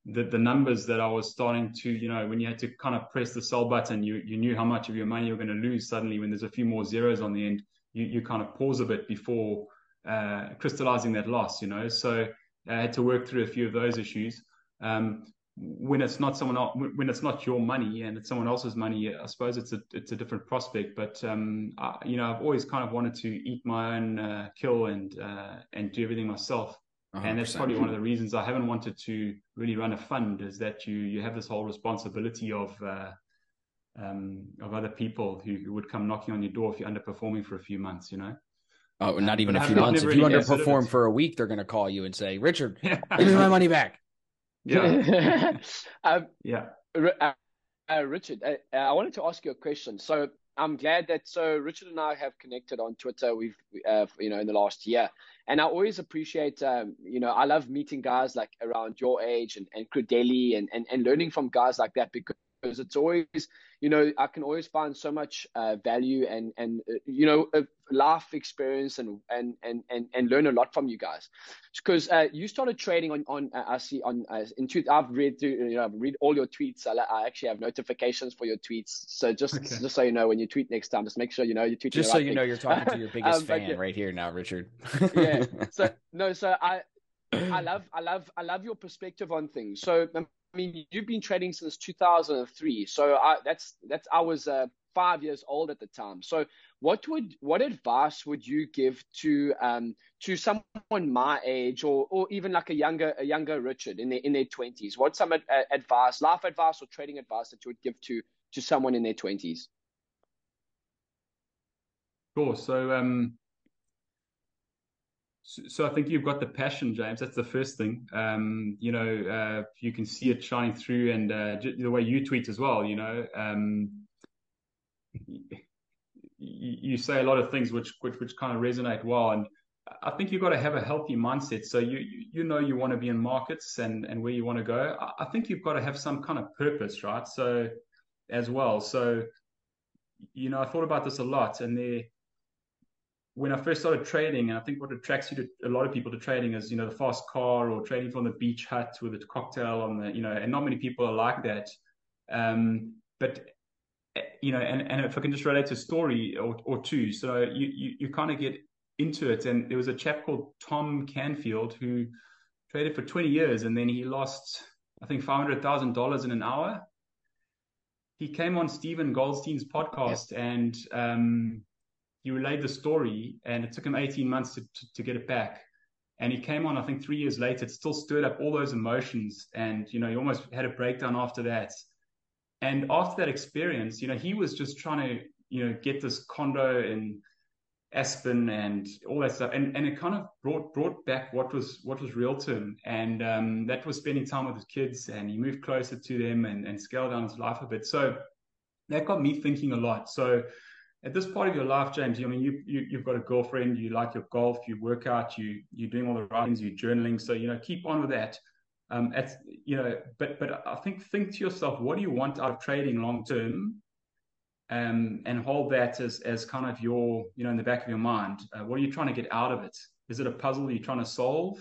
that the numbers that I was starting to, you know, when you had to kind of press the sell button, you you knew how much of your money you were going to lose. Suddenly, when there's a few more zeros on the end, you, you kind of pause a bit before uh, crystallizing that loss, you know. So I had to work through a few of those issues. Um, when it's not someone else, when it's not your money and it's someone else's money, I suppose it's a it's a different prospect. But um, I, you know, I've always kind of wanted to eat my own uh, kill and uh, and do everything myself. one hundred percent. And that's probably one of the reasons I haven't wanted to really run a fund, is that you you have this whole responsibility of uh, um, of other people who, who would come knocking on your door if you're underperforming for a few months, you know? Oh, not even um, a few months. If you really underperform for a week, they're going to call you and say, Richard, yeah. give me my money back. Yeah. um, yeah. Uh, uh, Richard, uh, I wanted to ask you a question. So I'm glad that so Richard and I have connected on Twitter. We've, uh, you know, in the last year, and I always appreciate, um, you know, I love meeting guys like around your age and and Crudeli and, and and learning from guys like that, because it's always, you know, I can always find so much uh, value and and uh, you know, uh, life experience and and and and and learn a lot from you guys, because uh, you started trading on on uh, I see on uh, in two, I've read through, you know, I've read all your tweets. I, I actually have notifications for your tweets, so just okay. just so you know when you tweet next time, just make sure you know you tweet. Just so you know you're talking to your biggest um, fan yeah. right here now, Richard. yeah. So no, so I I love I love I love your perspective on things. So. Um, I mean, you've been trading since two thousand three, so I, that's that's I was uh, five years old at the time. So, what would what advice would you give to um, to someone my age, or or even like a younger a younger Richard in their in their twenties? What's some ad, advice, life advice, or trading advice that you would give to to someone in their twenties? Sure. So, um, So I think you've got the passion, James. That's the first thing. Um, you know, uh, you can see it shining through, and uh, the way you tweet as well. You know, um, you, you say a lot of things which, which which kind of resonate well. And I think you've got to have a healthy mindset. So you you know you want to be in markets and and where you want to go. I think you've got to have some kind of purpose, right? So as well. So you know, I thought about this a lot, and there. When I first started trading, and I think what attracts you to a lot of people to trading is, you know, the fast car or trading from the beach hut with a cocktail on the, you know, and not many people are like that. Um, but, you know, and, and if I can just relate to a story or, or two. So you, you, you kind of get into it. And there was a chap called Tom Canfield who traded for twenty years, and then he lost, I think, five hundred thousand dollars in an hour. He came on Stephen Goldstein's podcast yep. and, um, he relayed the story, and it took him eighteen months to, to, to get it back. And he came on, I think, three years later. It still stirred up all those emotions. And, you know, he almost had a breakdown after that. And after that experience, you know, he was just trying to, you know, get this condo in Aspen and all that stuff. And and it kind of brought brought back what was what was real to him. And um, that was spending time with his kids. And he moved closer to them and, and scaled down his life a bit. So that got me thinking a lot. So at this part of your life, James, I mean, you, you, you've got a girlfriend, you like your golf, you work out, you, you're doing all the right things, you're journaling. So, you know, keep on with that. Um, it's, you know, but but I think think to yourself, what do you want out of trading long term? Um, and hold that as, as kind of your, you know, in the back of your mind. Uh, what are you trying to get out of it? Is it a puzzle you're trying to solve?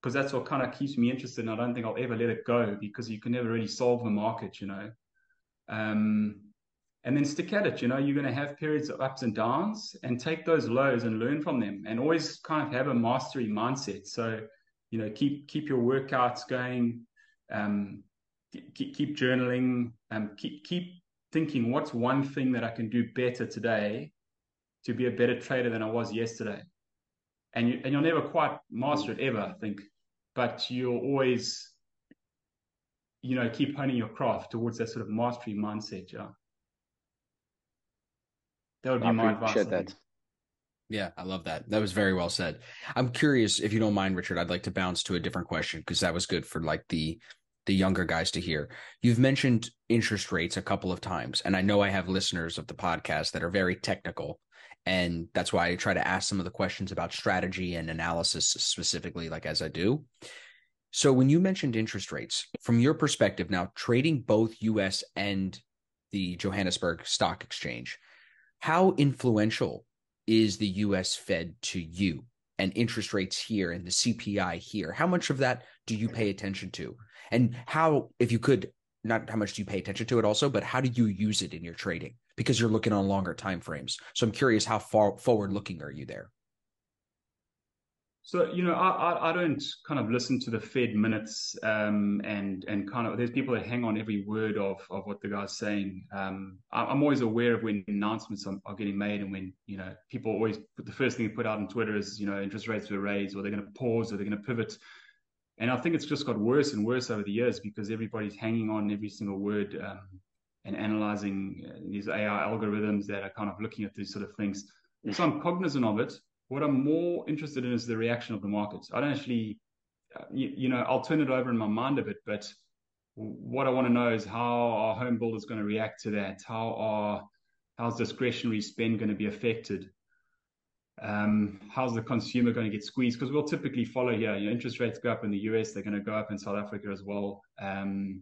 Because that's what kind of keeps me interested. And I don't think I'll ever let it go, because you can never really solve the market, you know. Um And then stick at it. You know, you're going to have periods of ups and downs, and take those lows and learn from them, and always kind of have a mastery mindset. So, you know, keep keep your workouts going, um, keep, keep journaling, um, keep, keep thinking, what's one thing that I can do better today to be a better trader than I was yesterday? And, you, and you'll never quite master it ever, I think, but you'll always, you know, keep honing your craft towards that sort of mastery mindset, yeah. That would be my advice. That. Yeah, I love that. That was very well said. I'm curious, if you don't mind, Richard, I'd like to bounce to a different question, because that was good for like the the younger guys to hear. You've mentioned interest rates a couple of times, and I know I have listeners of the podcast that are very technical, and that's why I try to ask some of the questions about strategy and analysis specifically, like as I do. So when you mentioned interest rates, from your perspective now, trading both U S and the Johannesburg Stock Exchange. How influential is the U S Fed to you and interest rates here and the C P I here? How much of that do you pay attention to? And how, if you could, not how much do you pay attention to it also, but how do you use it in your trading? Because you're looking on longer timeframes. So I'm curious, how far forward looking are you there? So, you know, I, I, I don't kind of listen to the Fed minutes um, and and kind of there's people that hang on every word of, of what the guy's saying. Um, I, I'm always aware of when announcements are, are getting made and when, you know, people always put the first thing they put out on Twitter is, you know, interest rates were raised or they're going to pause or they're going to pivot. And I think it's just got worse and worse over the years because everybody's hanging on every single word um, and analyzing these A I algorithms that are kind of looking at these sort of things. Mm-hmm. So I'm cognizant of it. What I'm more interested in is the reaction of the markets. I don't actually, you, you know, I'll turn it over in my mind a bit, but what I want to know is how our home builders going to react to that? How are, how's discretionary spend going to be affected? Um, how's the consumer going to get squeezed? Because we'll typically follow here, you know, interest rates go up in the U S, they're going to go up in South Africa as well. Um,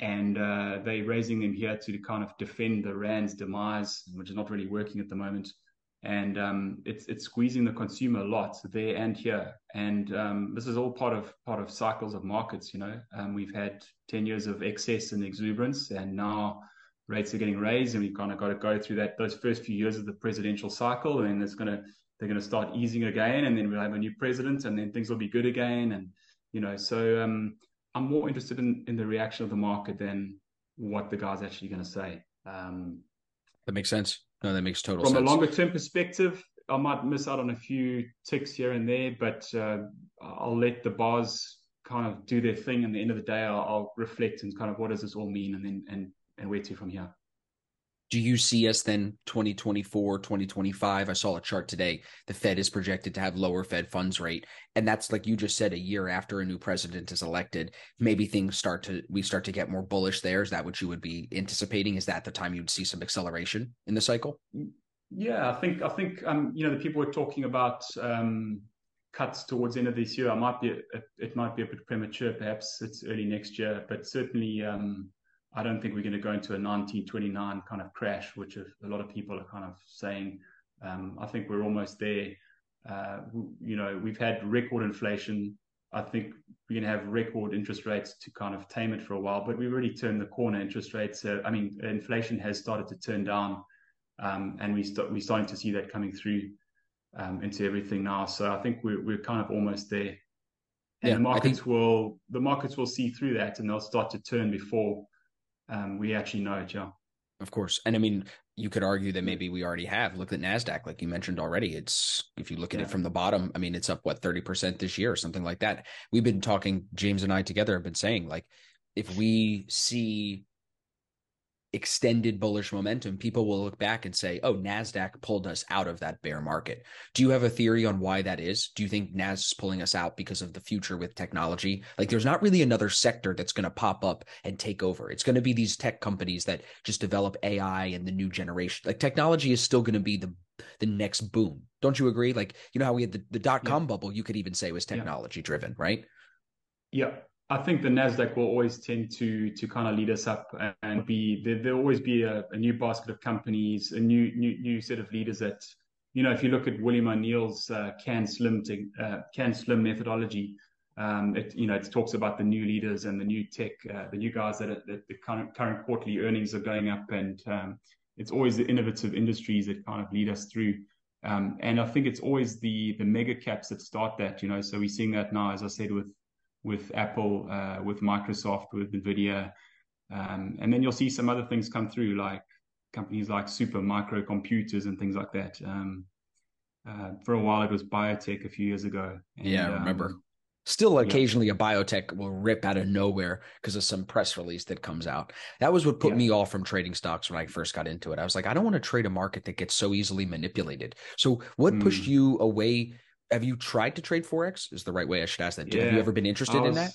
and uh, they're raising them here to kind of defend the rand's demise, which is not really working at the moment. And um, it's it's squeezing the consumer a lot there and here. And um, this is all part of part of cycles of markets, you know. Um, we've had ten years of excess and exuberance, and now rates are getting raised, and we've kind of got to go through that those first few years of the presidential cycle, and it's gonna they're gonna start easing again, and then we'll have a new president, and then things will be good again, and you know. So um, I'm more interested in, in the reaction of the market than what the guy's actually going to say. Um, that makes sense. No, that makes total sense. From a longer-term perspective, I might miss out on a few ticks here and there, but uh, I'll let the bars kind of do their thing. And at the end of the day, I'll, I'll reflect and kind of what does this all mean and then and, and where to from here. Do you see us then twenty twenty-four, twenty twenty-five? I saw a chart today. The Fed is projected to have lower Fed funds rate. And that's, like you just said, a year after a new president is elected. Maybe things start to, we start to get more bullish there. Is that what you would be anticipating? Is that the time you'd see some acceleration in the cycle? Yeah, I think, I think, um, you know, the people were talking about um, cuts towards the end of this year. I might be, it might be a bit premature, perhaps it's early next year, but certainly, um, I don't think we're going to go into a nineteen twenty-nine kind of crash, which a lot of people are kind of saying. Um, I think we're almost there. Uh, you know, we've had record inflation. I think we're going to have record interest rates to kind of tame it for a while, but we've already turned the corner. Interest rates, uh, I mean, inflation has started to turn down, um, and we st- we're starting to see that coming through um, into everything now. So I think we're, we're kind of almost there. And yeah, the markets I think- will the markets will see through that, and they'll start to turn before Um, we actually know it, yeah. Of course. And I mean, you could argue that maybe we already have. Look at Nasdaq, like you mentioned already. It's, if you look at yeah. it from the bottom, I mean, it's up, what, thirty percent this year or something like that. We've been talking, James and I together have been saying, like, if we see extended bullish momentum, people will look back and say, oh, Nasdaq pulled us out of that bear market. Do you have a theory on why that is? Do you think Nas is pulling us out because of the future with technology? Like, there's not really another sector that's going to pop up and take over. It's going to be these tech companies that just develop A I and the new generation. Like, technology is still going to be the the next boom. Don't you agree? Like, you know how we had the, the dot-com yeah. bubble, you could even say was technology driven, yeah. right? Yeah. I think the Nasdaq will always tend to to kind of lead us up, and be there. There'll always be a, a new basket of companies, a new new new set of leaders. That, you know, if you look at William O'Neill's uh, Can Slim to, uh, Can Slim methodology, um, it you know it talks about the new leaders and the new tech, uh, the new guys that, are, that the current current quarterly earnings are going up, and um, it's always the innovative industries that kind of lead us through. Um, and I think it's always the the mega caps that start that. You know, so we're seeing that now, as I said, with. with Apple, uh, with Microsoft, with Nvidia. Um, and then you'll see some other things come through, like companies like Super Micro Computers and things like that. Um, uh, for a while, it was biotech a few years ago. And, yeah, I remember. Um, Still occasionally yeah. a biotech will rip out of nowhere because of some press release that comes out. That was what put yeah. me off from trading stocks when I first got into it. I was like, I don't want to trade a market that gets so easily manipulated. So what mm. pushed you away? Have you tried to trade Forex? Is the right way I should ask that. Yeah. Have you ever been interested was, in that?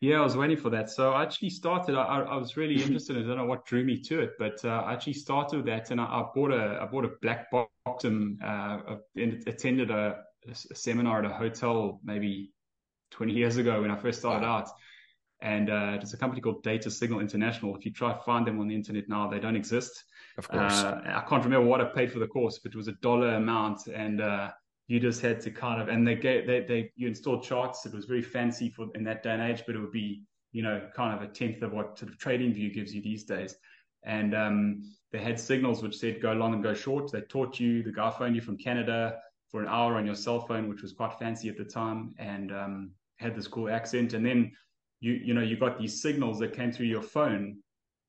Yeah, I was waiting for that. So I actually started, I, I was really interested. I don't know what drew me to it, but uh, I actually started with that. And I, I bought a I bought a black box and uh, attended a, a seminar at a hotel maybe twenty years ago when I first started wow. out. And uh, there's a company called Data Signal International. If you try to find them on the internet now, they don't exist. Of course. Uh, I can't remember what I paid for the course, but it was a dollar amount. And uh, you just had to kind of, and they gave, they, they, you installed charts. It was very fancy for in that day and age, but it would be, you know, kind of a tenth of what sort of TradingView gives you these days. And um, they had signals which said go long and go short. They taught you, the guy phoned you from Canada for an hour on your cell phone, which was quite fancy at the time, and um, had this cool accent. And then you you know, you got these signals that came through your phone,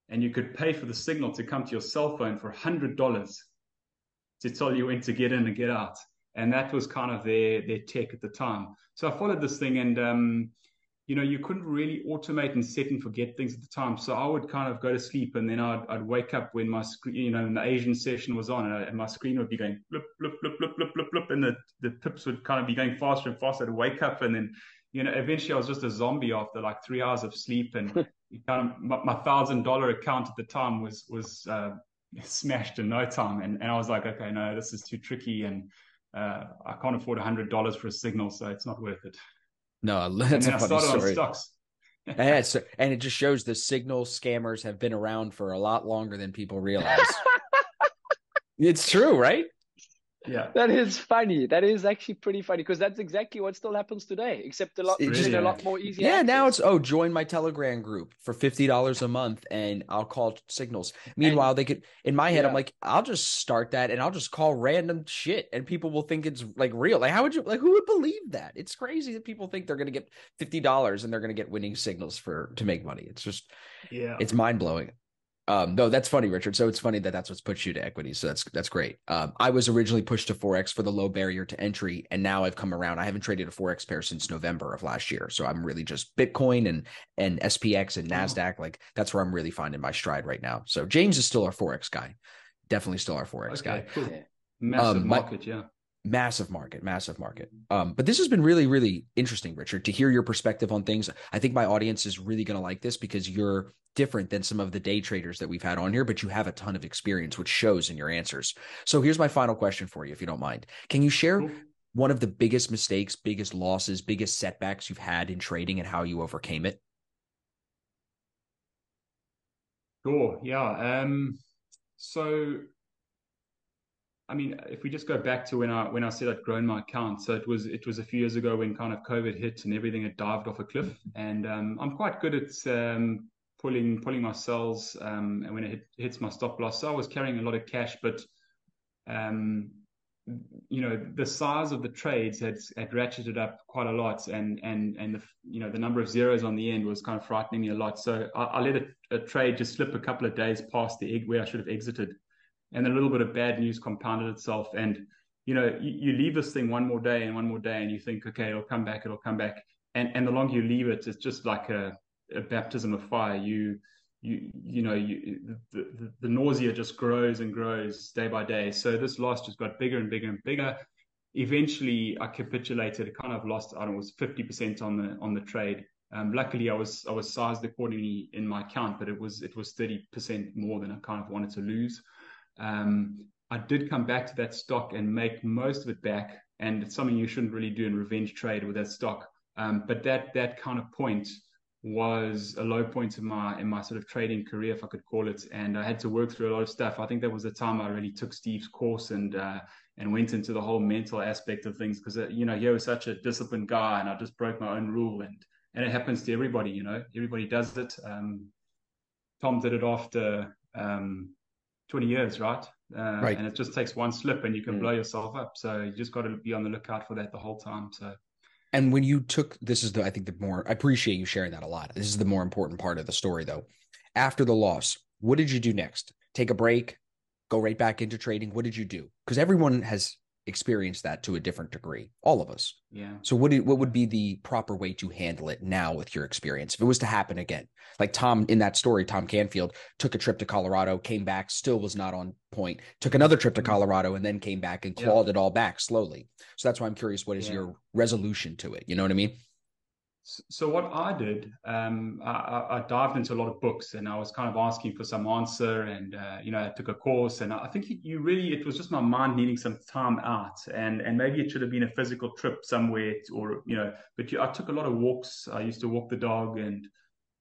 and you could pay for the signal to come to your cell phone for one hundred dollars to tell you when to get in and get out. And that was kind of their, their tech at the time. So I followed this thing, and um, you know, you couldn't really automate and set and forget things at the time. So I would kind of go to sleep, and then I'd, I'd wake up when my screen, you know, when the Asian session was on, and, I, and my screen would be going blip, blip, blip, blip, blip, blip, blip, and the, the pips would kind of be going faster and faster to wake up. And then, you know, eventually I was just a zombie after like three hours of sleep, and kind of my, my one thousand dollar account at the time was, was uh, smashed in no time. And, and I was like, okay, no, this is too tricky, and uh, I can't afford one hundred dollars for a signal, so it's not worth it. No, that's a funny story. Yeah, so, and it just shows the signal scammers have been around for a lot longer than people realize. It's true, right? Yeah, that is funny. That is actually pretty funny, because that's exactly what still happens today, except a lot, really? a lot more easy. Yeah, access. Now it's, oh, join my Telegram group for fifty dollars a month and I'll call signals. Meanwhile, and they could, in my head, yeah. I'm like, I'll just start that and I'll just call random shit and people will think it's like real. Like, how would you, like, who would believe that? It's crazy that people think they're going to get fifty dollars and they're going to get winning signals for, to make money. It's just, yeah, it's mind blowing. Um, no, that's funny, Richard. So it's funny that that's what's pushed you to equity. So that's that's great. Um, I was originally pushed to Forex for the low barrier to entry, and now I've come around. I haven't traded a Forex pair since November of last year. So I'm really just Bitcoin and and S P X and Nasdaq. Oh. Like, that's where I'm really finding my stride right now. So James is still our Forex guy. Definitely still our Forex okay, guy. Cool. Massive um, market, my, yeah. Massive market, massive market. Um, but this has been really, really interesting, Richard, to hear your perspective on things. I think my audience is really going to like this, because you're different than some of the day traders that we've had on here, but you have a ton of experience, which shows in your answers. So here's my final question for you, if you don't mind. Can you share cool. one of the biggest mistakes, biggest losses, biggest setbacks you've had in trading and how you overcame it? Sure, yeah. Um, so... I mean, if we just go back to when I when I said I'd grown my account, so it was it was a few years ago when kind of COVID hit and everything had dived off a cliff. And um, I'm quite good at um, pulling pulling my sells, um, and when it hit, hits my stop loss. So I was carrying a lot of cash, but um, you know, the size of the trades had had ratcheted up quite a lot, and and and the you know the number of zeros on the end was kind of frightening me a lot. So I, I let a, a trade just slip a couple of days past the egg where I should have exited. And a little bit of bad news compounded itself. And, you know, you, you leave this thing one more day and one more day, and you think, okay, it'll come back, it'll come back. And and the longer you leave it, it's just like a, a baptism of fire. You, you, you know, you, the, the, the nausea just grows and grows day by day. So this loss just got bigger and bigger and bigger. Eventually I capitulated. I kind of lost, I don't know, it was fifty percent on the, on the trade. Um, luckily I was, I was sized accordingly in my account, but it was, it was thirty percent more than I kind of wanted to lose. Um, I did come back to that stock and make most of it back, and it's something you shouldn't really do in revenge trade with that stock. Um, but that that kind of point was a low point in my in my sort of trading career, if I could call it. And I had to work through a lot of stuff. I think that was the time I really took Steve's course and uh, and went into the whole mental aspect of things, because uh, you know, he was such a disciplined guy, and I just broke my own rule, and and it happens to everybody. You know, everybody does it. Um, Tom did it after. Um, twenty years, right? Uh, right? And it just takes one slip and you can mm. blow yourself up. So you just got to be on the lookout for that the whole time. So, and when you took, this is the, I think the more, I appreciate you sharing that a lot. This is the more important part of the story though. After the loss, what did you do next? Take a break, go right back into trading. What did you do? Because everyone has experienced that to a different degree. All of us. Yeah. So what did, what would be the proper way to handle it now with your experience? If it was to happen again, like Tom in that story, Tom Canfield took a trip to Colorado, came back, still was not on point, took another trip to Colorado, and then came back and clawed yeah. it all back slowly. So that's why I'm curious, what is yeah. your resolution to it? You know what I mean? So what I did, um, I, I dived into a lot of books, and I was kind of asking for some answer, and, uh, you know, I took a course, and I think you really, it was just my mind needing some time out, and, and maybe it should have been a physical trip somewhere, or, you know, but you, I took a lot of walks. I used to walk the dog, and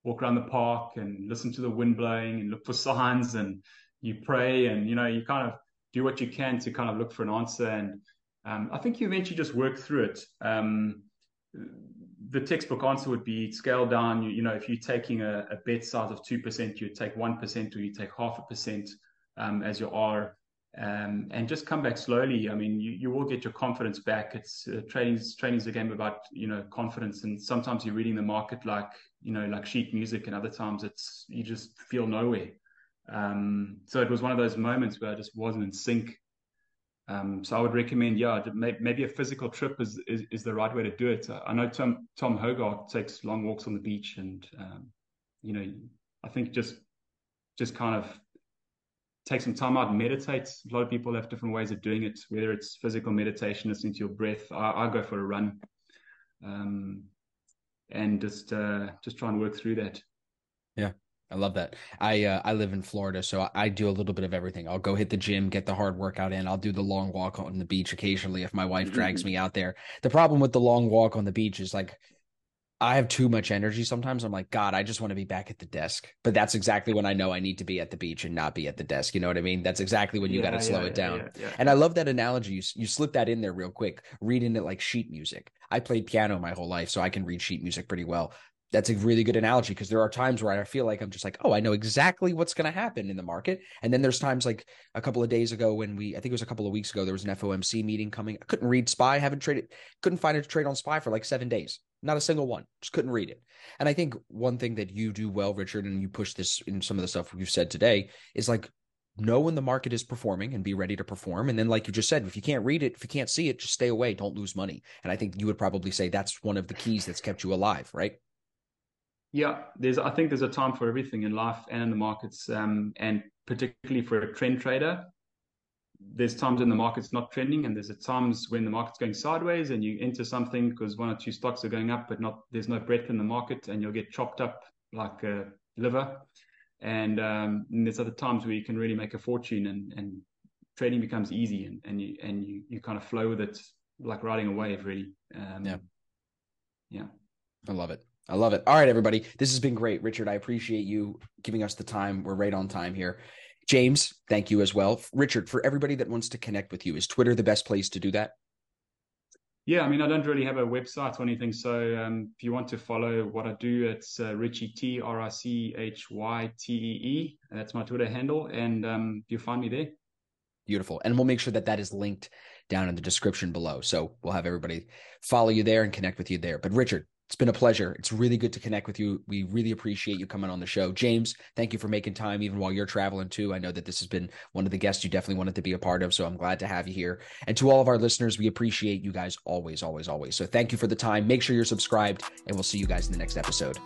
walk around the park and listen to the wind blowing and look for signs, and you pray, and, you know, you kind of do what you can to kind of look for an answer. And um, I think you eventually just work through it. Um, the textbook answer would be scale down. You, you know, if you're taking a, a bet size of two percent, you take one percent or you take half a percent um, as your R, um, and just come back slowly. I mean, you, you will get your confidence back. It's uh, trading's, trading's a game about, you know, confidence. And sometimes you're reading the market like, you know, like sheet music, and other times it's, you just feel nowhere. Um, so it was one of those moments where I just wasn't in sync. Um, so I would recommend, yeah, maybe a physical trip is, is, is the right way to do it. I know Tom, Tom Hougaard takes long walks on the beach, and, um, you know, I think just, just kind of take some time out and meditate. A lot of people have different ways of doing it, whether it's physical meditation, listening to your breath. I, I go for a run, um, and just, uh, just try and work through that. Yeah. I love that. I uh, I live in Florida, so I do a little bit of everything. I'll go hit the gym, get the hard workout in. I'll do the long walk on the beach occasionally if my wife drags me out there. The problem with the long walk on the beach is, like, I have too much energy sometimes. I'm like, God, I just want to be back at the desk. But that's exactly when I know I need to be at the beach and not be at the desk. You know what I mean? That's exactly when you yeah, got to slow yeah, it down. Yeah, yeah. And I love that analogy. You, you slip that in there real quick, reading it like sheet music. I played piano my whole life, so I can read sheet music pretty well. That's a really good analogy, because there are times where I feel like I'm just like, oh, I know exactly what's going to happen in the market. And then there's times like a couple of days ago when we, I think it was a couple of weeks ago, there was an F O M C meeting coming. I couldn't read S P Y, haven't traded, couldn't find a trade on S P Y for like seven days. Not a single one, just couldn't read it. And I think one thing that you do well, Richard, and you push this in some of the stuff you've said today, is like, know when the market is performing and be ready to perform. And then, like you just said, if you can't read it, if you can't see it, just stay away, don't lose money. And I think you would probably say that's one of the keys that's kept you alive, right? Yeah, there's. I think there's a time for everything in life and in the markets, um, and particularly for a trend trader. There's times when the market's not trending, and there's a times when the market's going sideways, and you enter something because one or two stocks are going up, but not there's no breadth in the market, and you'll get chopped up like a liver. And, um, and there's other times where you can really make a fortune, and, and trading becomes easy, and, and you and you you kind of flow with it like riding a wave, really. Um, yeah, yeah, I love it. I love it. All right, everybody. This has been great. Richard, I appreciate you giving us the time. We're right on time here. James, thank you as well. Richard, for everybody that wants to connect with you, is Twitter the best place to do that? Yeah, I mean, I don't really have a website or anything. So um, if you want to follow what I do, it's uh, Richie T, R I C H Y T E E. That's my Twitter handle. And um, you'll find me there. Beautiful. And we'll make sure that that is linked down in the description below. So we'll have everybody follow you there and connect with you there. But Richard, it's been a pleasure. It's really good to connect with you. We really appreciate you coming on the show. James, thank you for making time even while you're traveling too. I know that this has been one of the guests you definitely wanted to be a part of, so I'm glad to have you here. And to all of our listeners, we appreciate you guys always, always, always. So thank you for the time. Make sure you're subscribed, and we'll see you guys in the next episode.